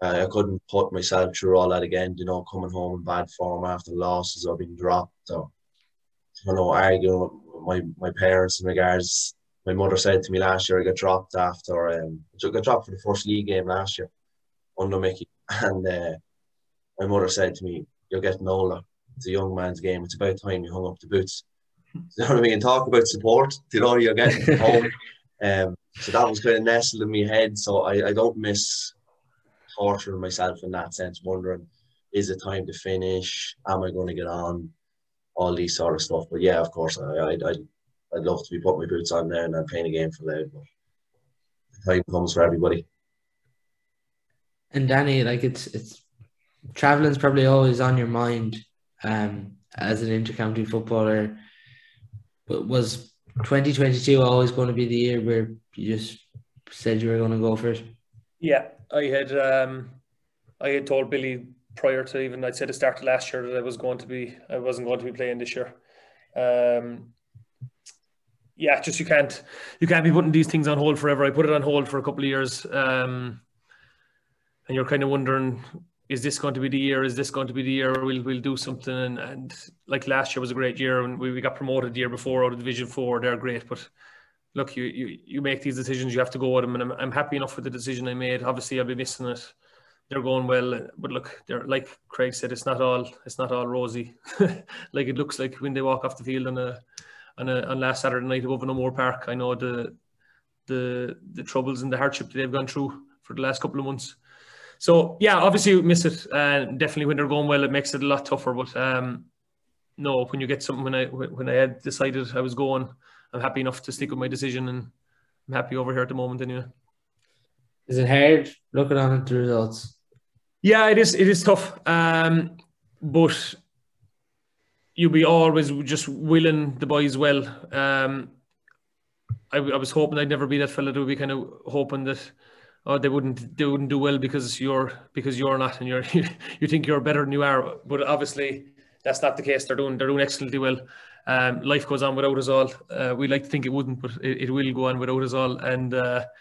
I couldn't put myself through all that again. You know, coming home in bad form after losses or being dropped. So, you know, arguing with my parents in regards. My mother said to me last year, I got dropped for the first league game last year under Mickey, and my mother said to me, "You're getting older. It's a young man's game. It's about time you hung up the boots." You know what I mean? Talk about support. You know, you're getting home. So that was kind of nestled in my head. So I don't miss torturing myself in that sense, wondering, is it time to finish? Am I going to get on? All these sort of stuff. But yeah, of course, I'd love to be putting my boots on there and I'm playing a game for Loud. But the time comes for everybody. And Danny, like, it's traveling's probably always on your mind. As an inter-county footballer, but was 2022 always going to be the year where you just said you were going to go for it? Yeah, I had told Billy prior to even, I'd said the start of last year, that I wasn't going to be playing this year. Yeah, just you can't be putting these things on hold forever. I put it on hold for a couple of years, and you're kind of wondering, is this going to be the year? Is this going to be the year we'll do something? And like, last year was a great year, and we got promoted the year before out of Division 4. They're great, but look, you make these decisions. You have to go at them, and I'm happy enough with the decision I made. Obviously, I'll be missing it. They're going well, but look, they're, like Craig said, it's not all rosy, like it looks like when they walk off the field on last Saturday night above in O'More Park. I know the troubles and the hardship that they've gone through for the last couple of months. So yeah, obviously you miss it, and definitely when they're going well, it makes it a lot tougher. But no, when you get something, when I had decided I was going, I'm happy enough to stick with my decision, and I'm happy over here at the moment anyway. Is it hard looking on at the results? Yeah, it is tough, but you'll be always just willing the boys well. I was hoping I'd never be that fella that would be kind of hoping that, oh, they wouldn't do well because you're not, and you think you're better than you are, but obviously that's not the case. They're doing excellently well. Life goes on without us all. We like to think it wouldn't, but it will go on without us all. And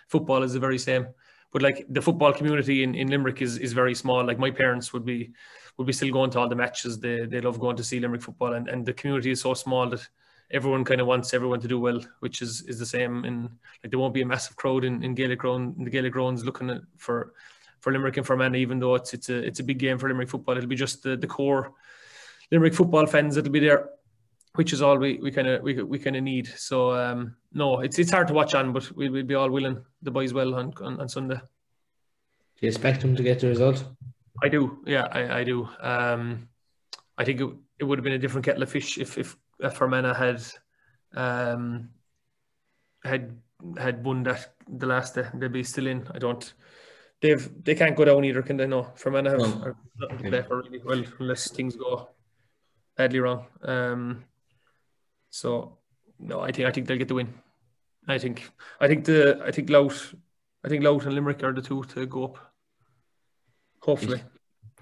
football is the very same. But like, the football community in Limerick is very small. Like, my parents would be still going to all the matches. They love going to see Limerick football, and the community is so small that everyone kind of wants everyone to do well, which is the same. And like, there won't be a massive crowd in Gaelic ground, in the Gaelic grounds looking at, for Limerick and Fermanagh, even though it's a big game for Limerick football. It'll be just the core Limerick football fans that'll be there, which is all we kind of need. So no, it's hard to watch on, but we'll be all willing, the boys well, on Sunday. Do you expect them to get the result? I do, yeah, I do. I think it would have been a different kettle of fish if Fermanagh had won that the last day. They'd be still in. I don't. They can't go down either, can they? No, Fermanagh have nothing to play for really, well, unless things go badly wrong. So no, I think they'll get the win. I think Louth and Limerick are the two to go up. Hopefully.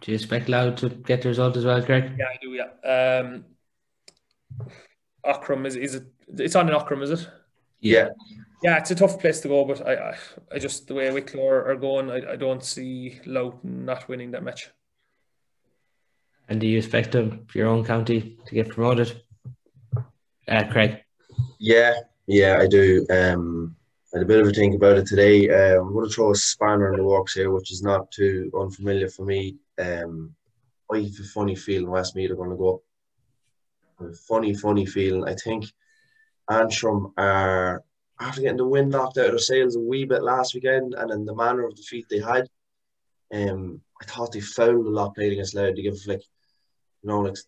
Do you expect Louth to get the result as well, Greg? Yeah, I do. Yeah. Ockram is it? It's on in Ockram, is it? Yeah. Yeah, it's a tough place to go, but I just, the way Wicklow are going, I don't see Louth not winning that match. And do you expect them, your own county, to get promoted? Craig. Yeah, I do. I had a bit of a think about it today. I'm going to throw a spanner in the works here, which is not too unfamiliar for me. I have a funny feeling Westmead are going to go up. I have a funny feeling. I think Antrim are, after getting the wind knocked out of their sails a wee bit last weekend, and in the manner of defeat they had, I thought they fouled a lot playing against Loud. They gave they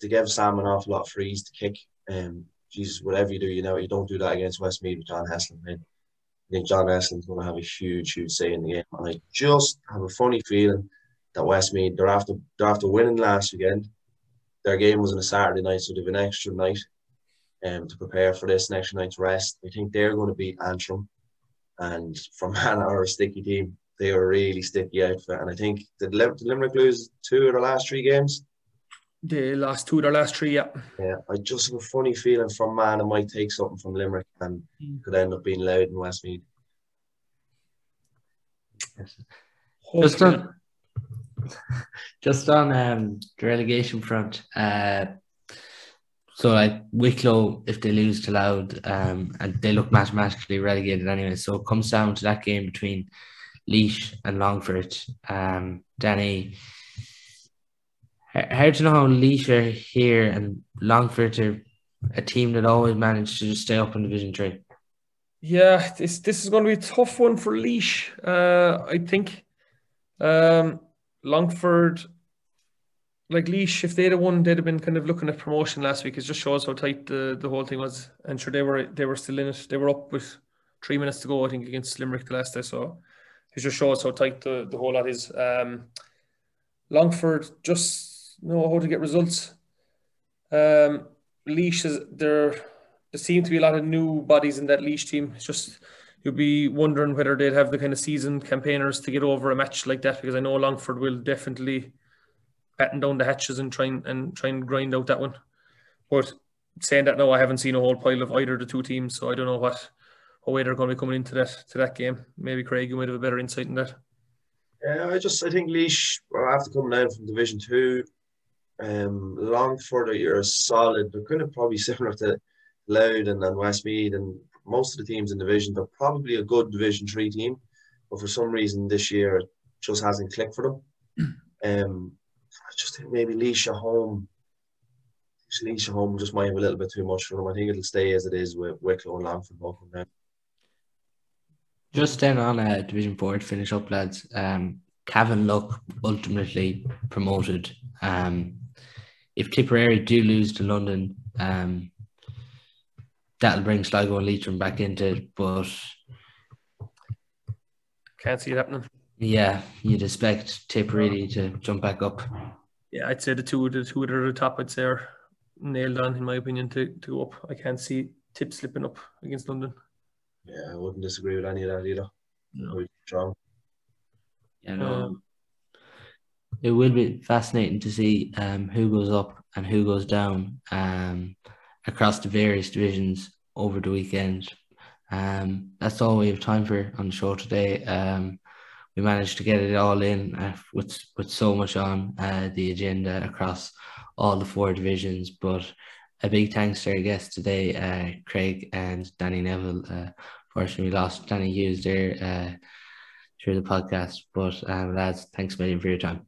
gave Sam an awful lot of frees to kick. Jesus, whatever you do, you don't do that against Westmead with John Heslin, man. I think John Eslin's going to have a huge say in the game. And I just have a funny feeling that Westmead, they're after winning last weekend. Their game was on a Saturday night, so they have an extra night to prepare for this, an extra night's rest. I think they're going to beat Antrim. And Fermanagh are a sticky team. They are a really sticky outfit. And I think, did Limerick lose two of their last three games? They lost two of their last three, yeah. Yeah, I just have a funny feeling Fermanagh might take something from Limerick and could end up being Loud in Westmead. Just on the relegation front, so like Wicklow, if they lose to Loud, and they look mathematically relegated anyway, so it comes down to that game between Laois and Longford. Danny, how do you know how Leitrim are here and Longford are a team that always managed to just stay up in Division 3? Yeah, this is going to be a tough one for Leitrim. I think Longford, like Leitrim, if they'd have won, they'd have been kind of looking at promotion last week. It just shows how tight the whole thing was. And sure, they were still in it. They were up with 3 minutes to go, I think, against Limerick the last day. So it just shows how tight the whole lot is. Longford just know how to get results. Laois, there seem to be a lot of new bodies in that Laois team. It's just, you'll be wondering whether they'd have the kind of seasoned campaigners to get over a match like that, because I know Longford will definitely batten down the hatches and try and grind out that one. But saying that now, I haven't seen a whole pile of either of the two teams, so I don't know what way they're going to be coming into that game. Maybe Craig, you might have a better insight in that. Yeah, I think Laois, after coming down from Division 2, Longford are solid. They're kind of probably similar to Loud and Westmead and most of the teams in Division. They're probably a good Division 3 team, but for some reason this year it just hasn't clicked for them. I just think maybe Laois at home just might have a little bit too much for them. I think it'll stay as it is with Wicklow and Longford both of them. Just then on Division 4 to finish up, lads, Cavan Luck ultimately promoted. If Tipperary do lose to London, that'll bring Sligo and Leitrim back into it, but can't see it happening. Yeah, you'd expect Tipperary to jump back up. Yeah, I'd say the two that are at the top, I'd say, are nailed on, in my opinion, to go up. I can't see Tip slipping up against London. Yeah, I wouldn't disagree with any of that either. No. Strong. Yeah, no. It will be fascinating to see who goes up and who goes down across the various divisions over the weekend. That's all we have time for on the show today. We managed to get it all in with so much on the agenda across all the four divisions, but a big thanks to our guests today, Craig and Danny Neville. Fortunately, we lost Danny Hughes there through the podcast, but lads, thanks a million for your time.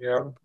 Yeah.